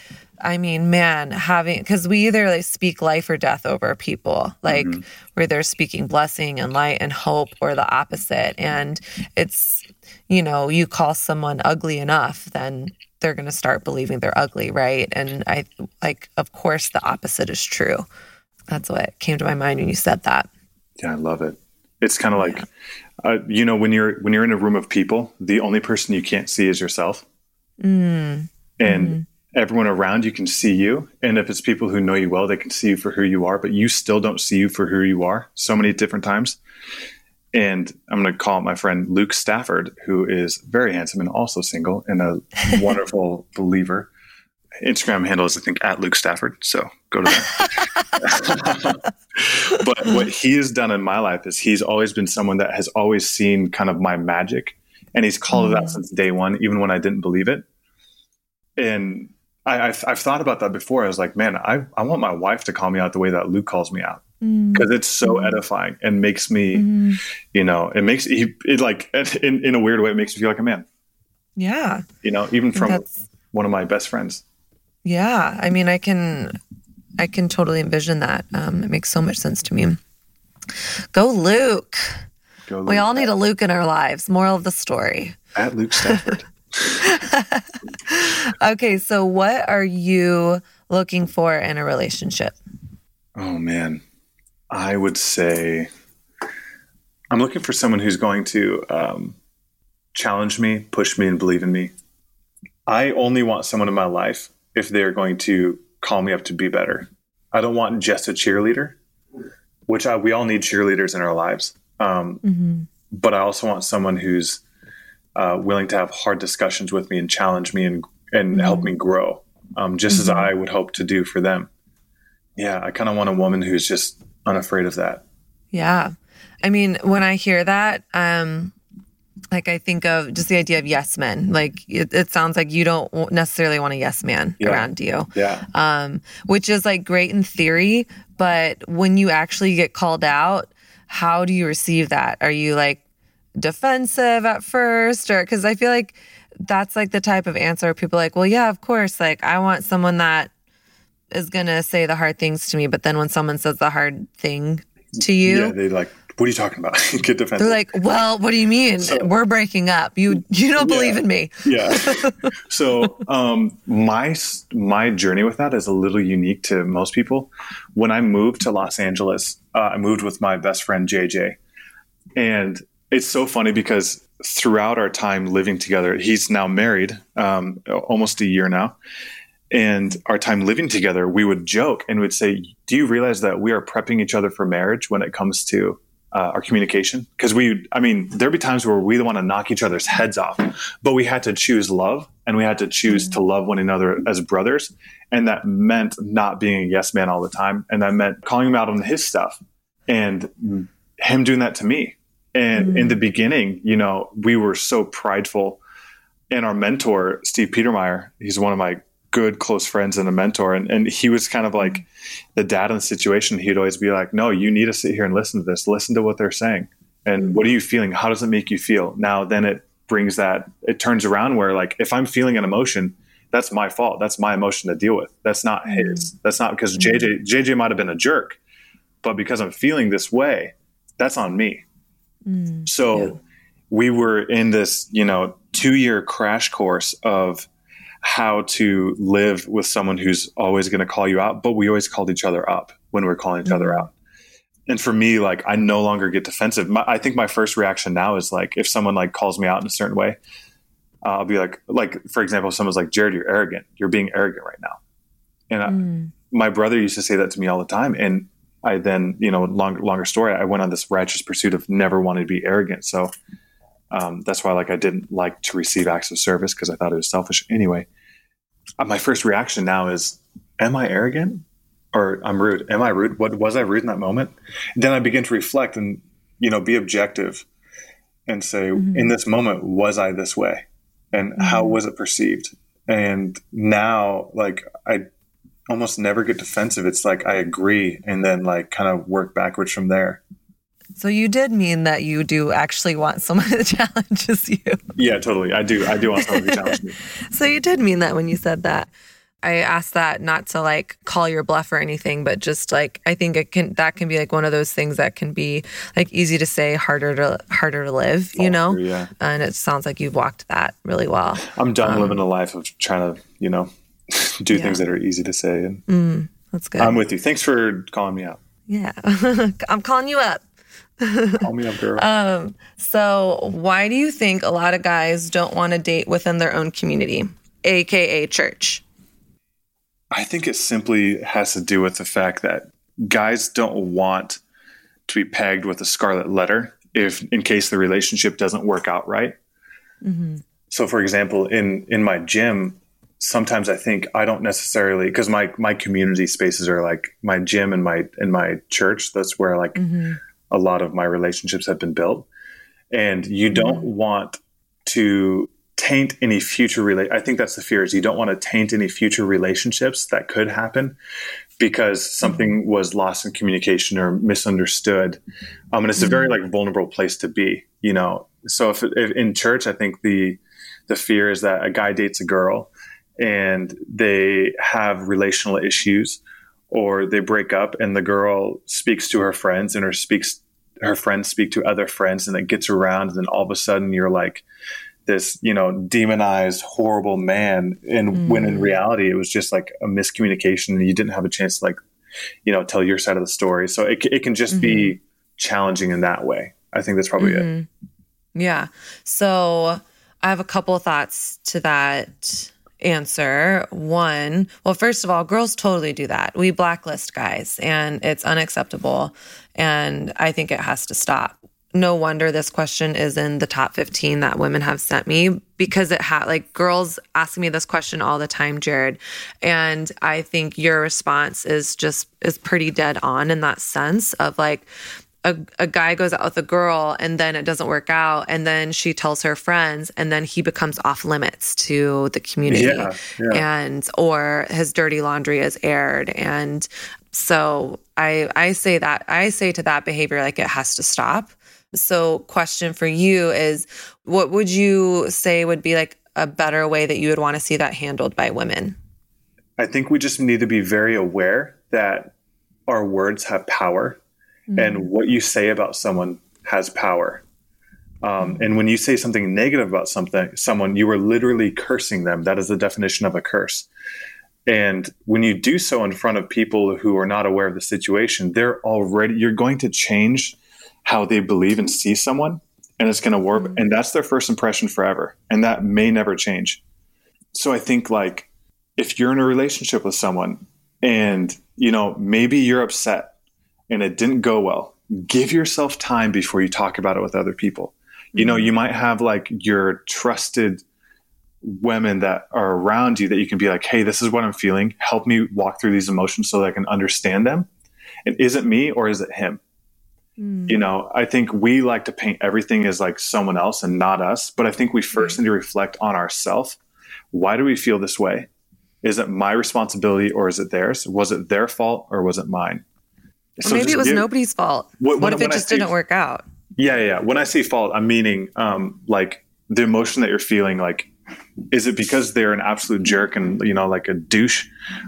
I mean, man, because we either like speak life or death over people, like mm-hmm. we're either speaking blessing and light and hope or the opposite. And it's, you know, you call someone ugly enough, then they're going to start believing they're ugly. Right. And I like, of course, the opposite is true. That's what came to my mind when you said that. Yeah, I love it. It's kind of like, you know, when you're in a room of people, the only person you can't see is yourself. Mm. And mm-hmm. everyone around you can see you. And if it's people who know you well, they can see you for who you are, but you still don't see you for who you are so many different times. And I'm going to call my friend Luke Stafford, who is very handsome and also single and a wonderful believer. Instagram handle is, I think, @LukeStafford. So go to that. But what he has done in my life is he's always been someone that has always seen kind of my magic. And he's called it out since day one, even when I didn't believe it. And I've thought about that before. I was like, man, I want my wife to call me out the way that Luke calls me out, because it's so edifying and makes me, you know, it makes it like in a weird way, it makes me feel like a man. Yeah. You know, even from one of my best friends. Yeah. I mean, I can totally envision that. It makes so much sense to me. Go Luke. Go Luke. We all need a Luke in our lives. Moral of the story. @LukeStafford. Okay, so what are you looking for in a relationship? Oh man, I would say I'm looking for someone who's going to challenge me, push me, and believe in me. I only want someone in my life if they're going to call me up to be better. I don't want just a cheerleader, which we all need cheerleaders in our lives. But I also want someone who's willing to have hard discussions with me and challenge me and help me grow, just as I would hope to do for them. Yeah, I kind of want a woman who's just unafraid of that. Yeah. I mean, when I hear that, like I think of just the idea of yes men. Like it sounds like you don't necessarily want a yes man around you. Yeah. Which is like great in theory, but when you actually get called out, how do you receive that? Are you like defensive at first? Or because I feel like that's like the type of answer people are like, well, yeah, of course, like I want someone that is gonna say the hard things to me, but then when someone says the hard thing to you, yeah, they like, what are you talking about? Get defensive. They're like, well, what do you mean? We're breaking up. You don't believe in me. Yeah. So my journey with that is a little unique to most people. When I moved to Los Angeles, I moved with my best friend JJ, and it's so funny because throughout our time living together, he's now married, almost a year now. And our time living together, we would joke and would say, do you realize that we are prepping each other for marriage when it comes to our communication? Because there'd be times where we'd want to knock each other's heads off, but we had to choose love and we had to choose to love one another as brothers. And that meant not being a yes man all the time. And that meant calling him out on his stuff and him doing that to me. And in the beginning, you know, we were so prideful. And our mentor, Steve Petermeyer, he's one of my good close friends and a mentor. And he was kind of like the dad in the situation. He'd always be like, no, you need to sit here and listen to this. Listen to what they're saying. And what are you feeling? How does it make you feel? Now, then it turns around where like, if I'm feeling an emotion, that's my fault. That's my emotion to deal with. That's not his. That's not because JJ might've been a jerk, but because I'm feeling this way, that's on me. So we were in this, you know, 2-year crash course of how to live with someone who's always going to call you out, but we always called each other up when we were calling each other out. And for me, like, I no longer get defensive. I think my first reaction now is like, if someone like calls me out in a certain way, I'll be like, for example, if someone's like, Jared, you're arrogant. You're being arrogant right now. And my brother used to say that to me all the time. And I then, you know, longer story, I went on this righteous pursuit of never wanting to be arrogant. So that's why, like, I didn't like to receive acts of service because I thought it was selfish. Anyway, my first reaction now is, am I arrogant or I'm rude? Am I rude? Was I rude in that moment? And then I begin to reflect and, you know, be objective and say, in this moment, was I this way? And how was it perceived? And now, like, I almost never get defensive. It's like I agree and then like kind of work backwards from there. So you did mean that you do actually want someone that challenges you. Yeah, totally. I do want someone to challenge me. So you did mean that when you said that. I asked that not to like call your bluff or anything, but just like, I think it can, that can be like one of those things that can be like easy to say, harder to live, you know? Through, yeah. And it sounds like you've walked that really well. I'm done living a life of trying to, you know, do things that are easy to say. And that's good. I'm with you. Thanks for calling me out. Yeah. I'm calling you up. Call me up, girl. So why do you think a lot of guys don't want to date within their own community, AKA church? I think it simply has to do with the fact that guys don't want to be pegged with a scarlet letter if in case the relationship doesn't work out right. Mm-hmm. So for example, in my gym, sometimes I think I don't necessarily, because my community spaces are like my gym and my church. That's where like a lot of my relationships have been built. And you don't want to taint any future I think that's the fear, is you don't want to taint any future relationships that could happen because something was lost in communication or misunderstood. And it's a very like vulnerable place to be, you know? So if in church, I think the fear is that a guy dates a girl and they have relational issues or they break up and the girl speaks to her friends and her friends speak to other friends and it gets around. And then all of a sudden you're like this, you know, demonized, horrible man. And when in reality, it was just like a miscommunication and you didn't have a chance to like, you know, tell your side of the story. So it can just be challenging in that way. I think that's probably it. Yeah. So I have a couple of thoughts to that answer. One, well, first of all, girls totally do that. We blacklist guys and it's unacceptable. And I think it has to stop. No wonder this question is in the top 15 that women have sent me, because it had like girls asking me this question all the time, Jarod. And I think your response is pretty dead on in that sense of like, a guy goes out with a girl and then it doesn't work out. And then she tells her friends and then he becomes off limits to the community and, or his dirty laundry is aired. And so I say to that behavior, like it has to stop. So question for you is, what would you say would be like a better way that you would want to see that handled by women? I think we just need to be very aware that our words have power. And what you say about someone has power. And when you say something negative about someone, you are literally cursing them. That is the definition of a curse. And when you do so in front of people who are not aware of the situation, you're going to change how they believe and see someone, and it's going to warp. And that's their first impression forever. And that may never change. So I think like if you're in a relationship with someone and, you know, maybe you're upset and it didn't go well, give yourself time before you talk about it with other people. You know, you might have like your trusted women that are around you that you can be like, hey, this is what I'm feeling. Help me walk through these emotions so that I can understand them. And is it me or is it him? You know, I think we like to paint everything as like someone else and not us. But I think we first need to reflect on ourselves. Why do we feel this way? Is it my responsibility or is it theirs? Was it their fault or was it mine? So maybe it was nobody's fault. What if it just didn't work out? Yeah. When I say fault, I'm meaning like the emotion that you're feeling. Like, is it because they're an absolute jerk and, you know, like a douche?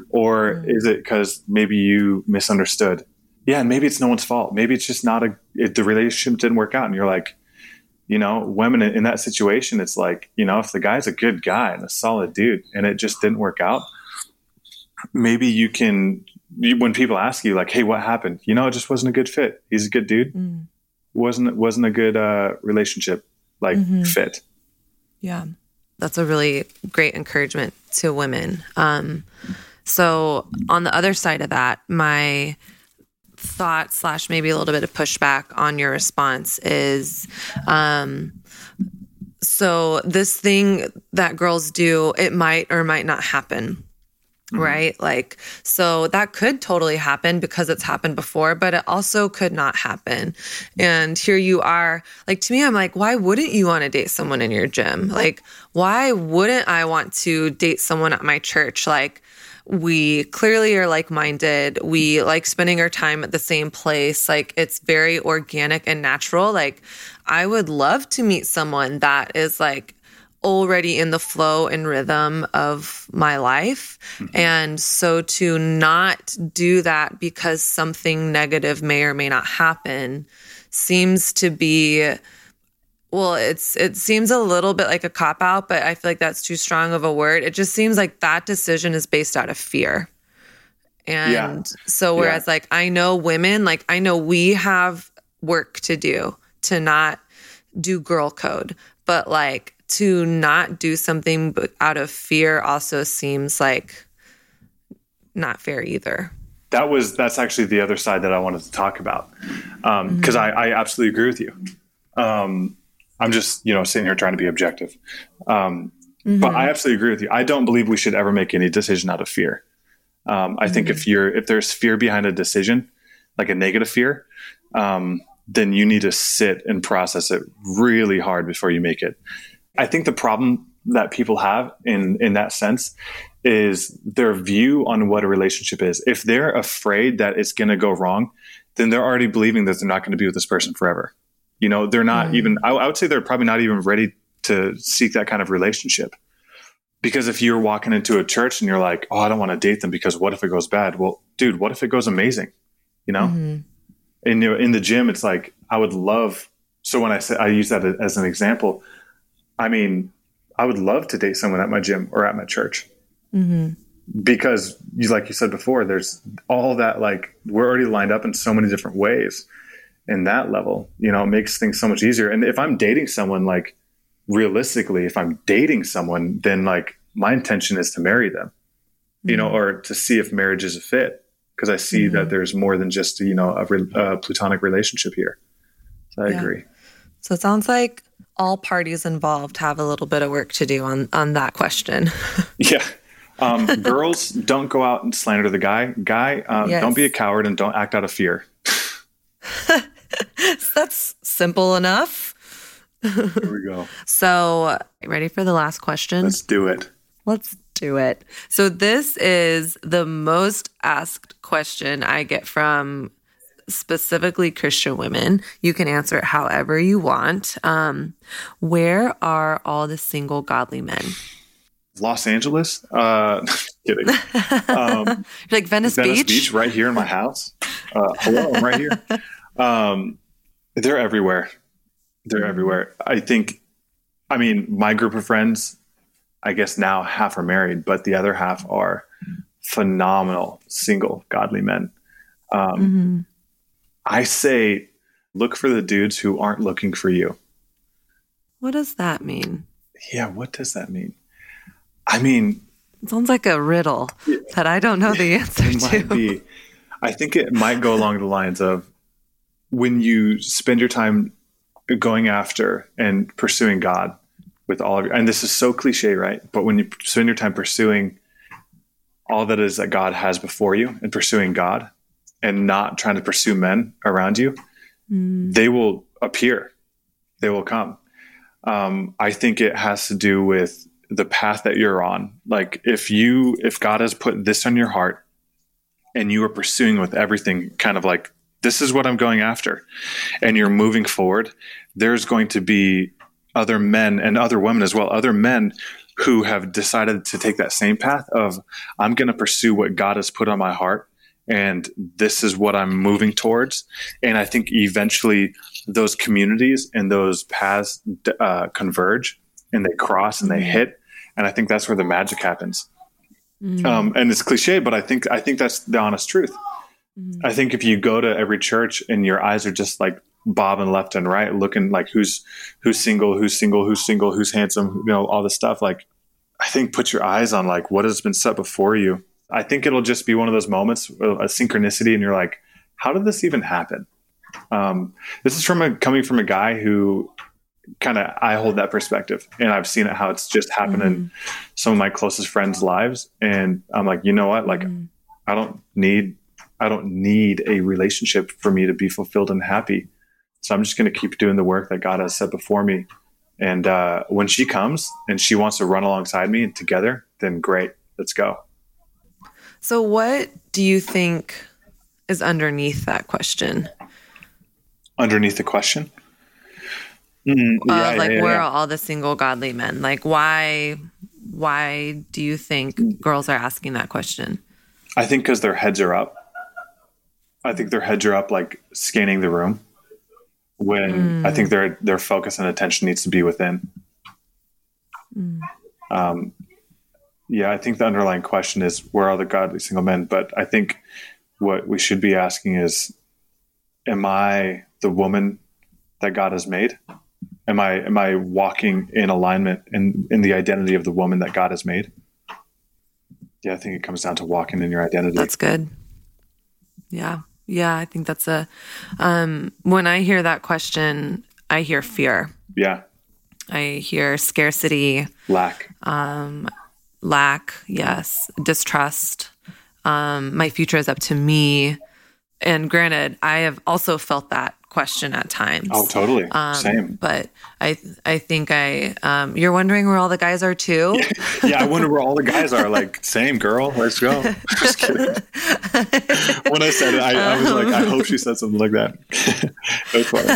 Or is it because maybe you misunderstood? Yeah, and maybe it's no one's fault. Maybe it's just not the relationship didn't work out. And you're like, you know, women in that situation, it's like, you know, if the guy's a good guy and a solid dude and it just didn't work out, maybe you can... when people ask you like, hey, what happened? You know, it just wasn't a good fit. He's a good dude. Wasn't a good relationship like fit. Yeah. That's a really great encouragement to women. So on the other side of that, my thought / maybe a little bit of pushback on your response is, so this thing that girls do, it might or might not happen. Right? Like, so that could totally happen because it's happened before, but it also could not happen. And here you are, like, to me, I'm like, why wouldn't you want to date someone in your gym? Like, why wouldn't I want to date someone at my church? Like, we clearly are like-minded. We like spending our time at the same place. Like, it's very organic and natural. Like, I would love to meet someone that is like already in the flow and rhythm of my life. Mm-hmm. And so to not do that because something negative may or may not happen seems to be, well, it seems a little bit like a cop-out, but I feel like that's too strong of a word. It just seems like that decision is based out of fear. And so whereas like I know women, like I know we have work to do to not do girl code, but like to not do something out of fear also seems like not fair either. That's actually the other side that I wanted to talk about. 'Cause I absolutely agree with you. I'm just, sitting here trying to be objective. But I absolutely agree with you. I don't believe we should ever make any decision out of fear. I think if there's fear behind a decision, like a negative fear, then you need to sit and process it really hard before you make it. I think the problem that people have in that sense is their view on what a relationship is. If they're afraid that it's going to go wrong, then they're already believing that they're not going to be with this person forever. They're not even, I would say they're probably not even ready to seek that kind of relationship. Because if you're walking into a church and you're like, oh, I don't want to date them because what if it goes bad? Well, dude, what if it goes amazing? In the gym, it's like, I would love. So when I use that as an example, I mean, I would love to date someone at my gym or at my church because like you said before, there's all that, like we're already lined up in so many different ways. In that level, it makes things so much easier. And if I'm dating someone, like realistically, if I'm dating someone, then like my intention is to marry them, or to see if marriage is a fit. 'Cause I see that there's more than just, a platonic relationship here. So I agree. So it sounds like all parties involved have a little bit of work to do on that question. Girls, don't go out and slander the guy. Guy, don't be a coward and don't act out of fear. That's simple enough. Here we go. So, ready for the last question? Let's do it. So this is the most asked question I get from specifically Christian women. You can answer it however you want. Where are all the single godly men? Los Angeles? Kidding. Like Venice Beach? Venice Beach, right here in my house. Hello, I'm right here. They're everywhere. I think, my group of friends, I guess now half are married, but the other half are phenomenal, single, godly men. I say, look for the dudes who aren't looking for you. What does that mean? Yeah. What does that mean? It sounds like a riddle that I don't know the answer to. I think it might go along the lines of, when you spend your time going after and pursuing God with all of your, and this is so cliche, right? But when you spend your time pursuing all that is that God has before you and pursuing God and not trying to pursue men around you, they will appear. They will come. I think it has to do with the path that you're on. Like if God has put this on your heart and you are pursuing with everything, kind of like, this is what I'm going after, and you're moving forward, there's going to be other men and other women as well, other men who have decided to take that same path of, I'm going to pursue what God has put on my heart, and this is what I'm moving towards. And I think eventually those communities and those paths converge, and they cross and they hit. And I think that's where the magic happens. And it's cliche, but I think that's the honest truth. I think if you go to every church and your eyes are just like bobbing left and right, looking like who's single, who's handsome, all this stuff. Like, I think put your eyes on like what has been set before you. I think it'll just be one of those moments, a synchronicity, and you're like, how did this even happen? This is coming from a guy who kind of, I hold that perspective, and I've seen it, how it's just happened in some of my closest friends' lives. And I'm like, you know what? Like, I don't need a relationship for me to be fulfilled and happy. So I'm just going to keep doing the work that God has set before me. And when she comes and she wants to run alongside me and together, then great, let's go. So what do you think is underneath that question? Underneath the question? Where are all the single godly men? Like, why do you think girls are asking that question? I think because their heads are up. I think their heads are up, like scanning the room. When I think their focus and attention needs to be within. I think the underlying question is, where are the godly single men? But I think what we should be asking is, am I the woman that God has made? Am I walking in alignment in the identity of the woman that God has made? Yeah, I think it comes down to walking in your identity. That's good. Yeah. Yeah, I think that's when I hear that question, I hear fear. Yeah. I hear scarcity. Lack, yes. Distrust. My future is up to me. And granted, I have also felt that question at times. Oh, totally. Same. But I think you're wondering where all the guys are too? Yeah, I wonder where all the guys are. Like, same, girl, let's go. Just kidding. When I said it, I was like, I hope she said something like that. That's funny.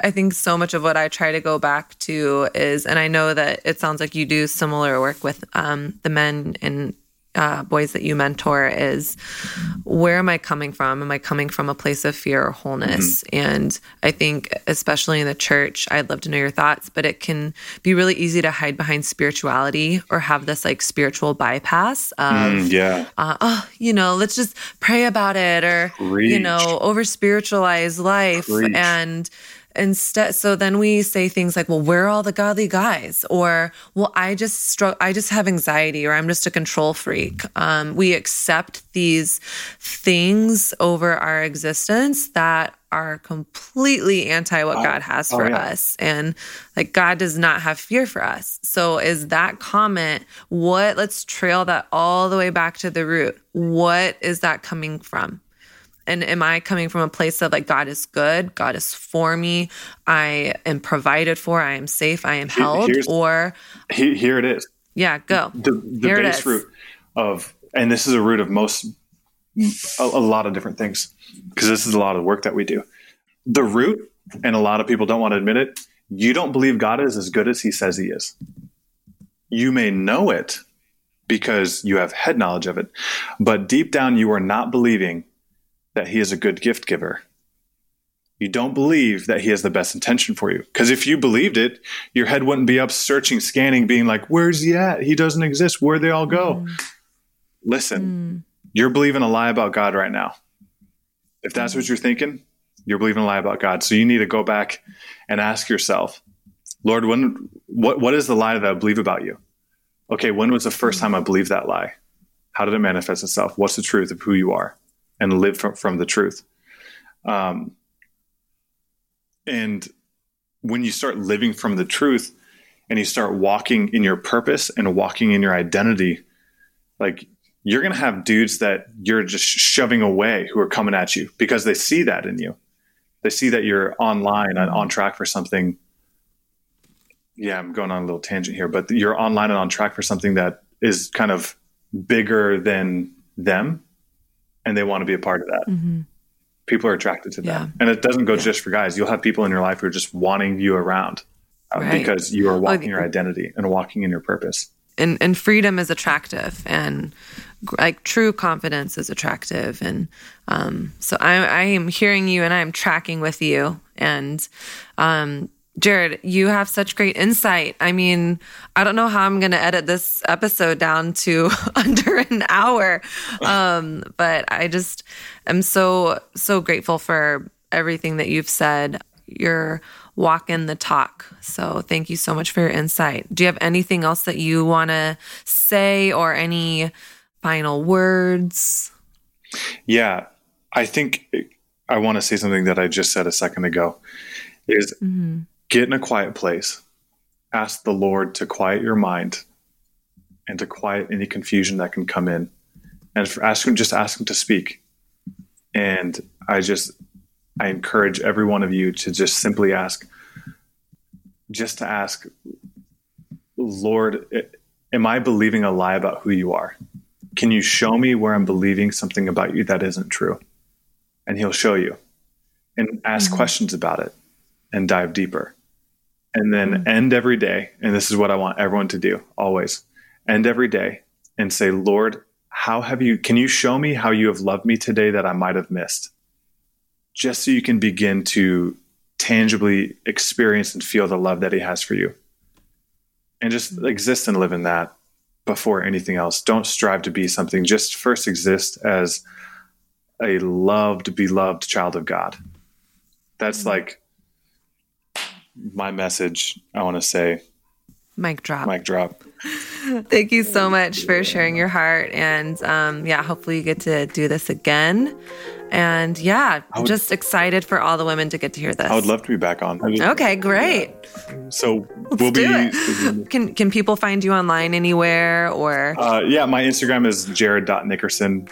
I think so much of what I try to go back to is, and I know that it sounds like you do similar work with the men and boys that you mentor, is where am I coming from? Am I coming from a place of fear or wholeness? Mm-hmm. And I think, especially in the church, I'd love to know your thoughts, but it can be really easy to hide behind spirituality or have this like spiritual bypass of, let's just pray about it or, over spiritualize life. Preach. And instead, so then we say things like, well, where are all the godly guys? Or, well, I just have anxiety, or I'm just a control freak. We accept these things over our existence that are completely anti what God has for us. And like, God does not have fear for us. So is that comment, let's trail that all the way back to the root. What is that coming from? And am I coming from a place of like, God is good, God is for me, I am provided for, I am safe, I am held, here it is. Yeah, go. The base root of, and this is a root of a lot of different things, because this is a lot of work that we do. The root, and a lot of people don't want to admit it, you don't believe God is as good as he says he is. You may know it because you have head knowledge of it, but deep down you are not believing that he is a good gift giver. You don't believe that he has the best intention for you. Because if you believed it, your head wouldn't be up searching, scanning, being like, where's he at? He doesn't exist. Where'd they all go? Listen, you're believing a lie about God right now. If that's what you're thinking, you're believing a lie about God. So you need to go back and ask yourself, Lord, what is the lie that I believe about you? Okay, when was the first time I believed that lie? How did it manifest itself? What's the truth of who you are? And live from the truth. And when you start living from the truth and you start walking in your purpose and walking in your identity, like, you're going to have dudes that you're just shoving away who are coming at you because they see that in you. They see that you're online and on track for something. Yeah, I'm going on a little tangent here, but you're online and on track for something that is kind of bigger than them. And they want to be a part of that. Mm-hmm. People are attracted to that. Yeah. And it doesn't go just for guys. You'll have people in your life who are just wanting you around because you are walking your identity and walking in your purpose. And freedom is attractive, and like true confidence is attractive. And so I am hearing you and I am tracking with you. And Jarod, you have such great insight. I mean, I don't know how I'm going to edit this episode down to under an hour. But I just am so, so grateful for everything that you've said. Your walk in the talk. So thank you so much for your insight. Do you have anything else that you want to say or any final words? Yeah, I think I want to say something that I just said a second ago is, get in a quiet place. Ask the Lord to quiet your mind and to quiet any confusion that can come in. And ask him to speak. And I encourage every one of you to just simply ask, Lord, am I believing a lie about who you are? Can you show me where I'm believing something about you that isn't true? And he'll show you. and ask questions about it and dive deeper, and then end every day. And this is what I want everyone to do always, end every day and say, Lord, can you show me how you have loved me today that I might've missed? Just so you can begin to tangibly experience and feel the love that he has for you, and just exist and live in that before anything else. Don't strive to be something, just first exist as a loved, beloved child of God. That's like my message. I want to say, mic drop. Thank you so much for sharing your heart. And hopefully you get to do this again. And I'm just excited for all the women to get to hear this. I would love to be back on. Okay, great. Yeah. So can people find you online anywhere or? My Instagram is Jarod.Nickerson,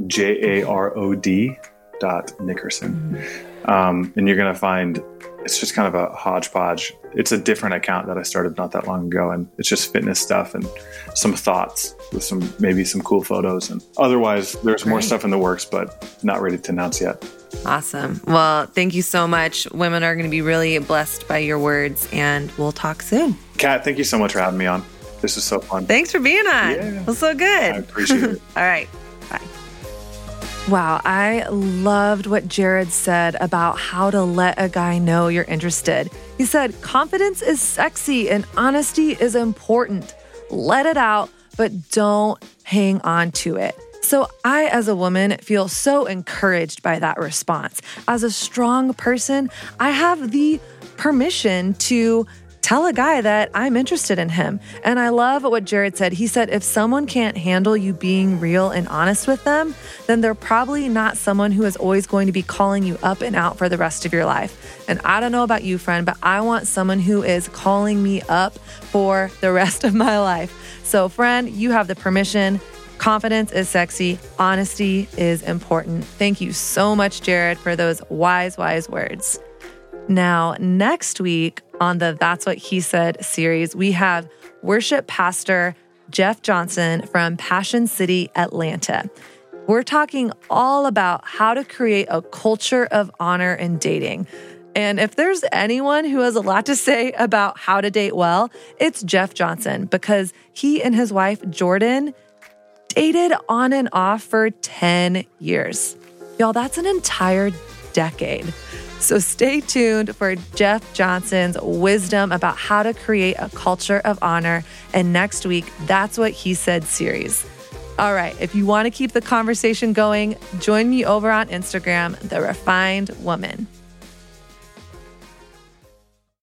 Jarod.Nickerson. And you're going to find, it's just kind of a hodgepodge. It's a different account that I started not that long ago, and it's just fitness stuff and some thoughts with maybe some cool photos, and otherwise there's more stuff in the works, but not ready to announce yet. Awesome. Well, thank you so much. Women are going to be really blessed by your words, and we'll talk soon. Kat, thank you so much for having me on. This was so fun. Thanks for being on. Yeah. It was so good. I appreciate it. All right. Bye. Wow, I loved what Jarod said about how to let a guy know you're interested. He said, confidence is sexy and honesty is important. Let it out, but don't hang on to it. So I, as a woman, feel so encouraged by that response. As a strong person, I have the permission to tell a guy that I'm interested in him. And I love what Jarod said. He said, if someone can't handle you being real and honest with them, then they're probably not someone who is always going to be calling you up and out for the rest of your life. And I don't know about you, friend, but I want someone who is calling me up for the rest of my life. So friend, you have the permission. Confidence is sexy. Honesty is important. Thank you so much, Jarod, for those wise, wise words. Now, next week on the That's What He Said series, we have worship pastor Jeff Johnson from Passion City, Atlanta. We're talking all about how to create a culture of honor in dating. And if there's anyone who has a lot to say about how to date well, it's Jeff Johnson, because he and his wife, Jordan, dated on and off for 10 years. Y'all, that's an entire decade. So stay tuned for Jeff Johnson's wisdom about how to create a culture of honor. And next week, That's What He Said series. All right, if you want to keep the conversation going, join me over on Instagram, The Refined Woman.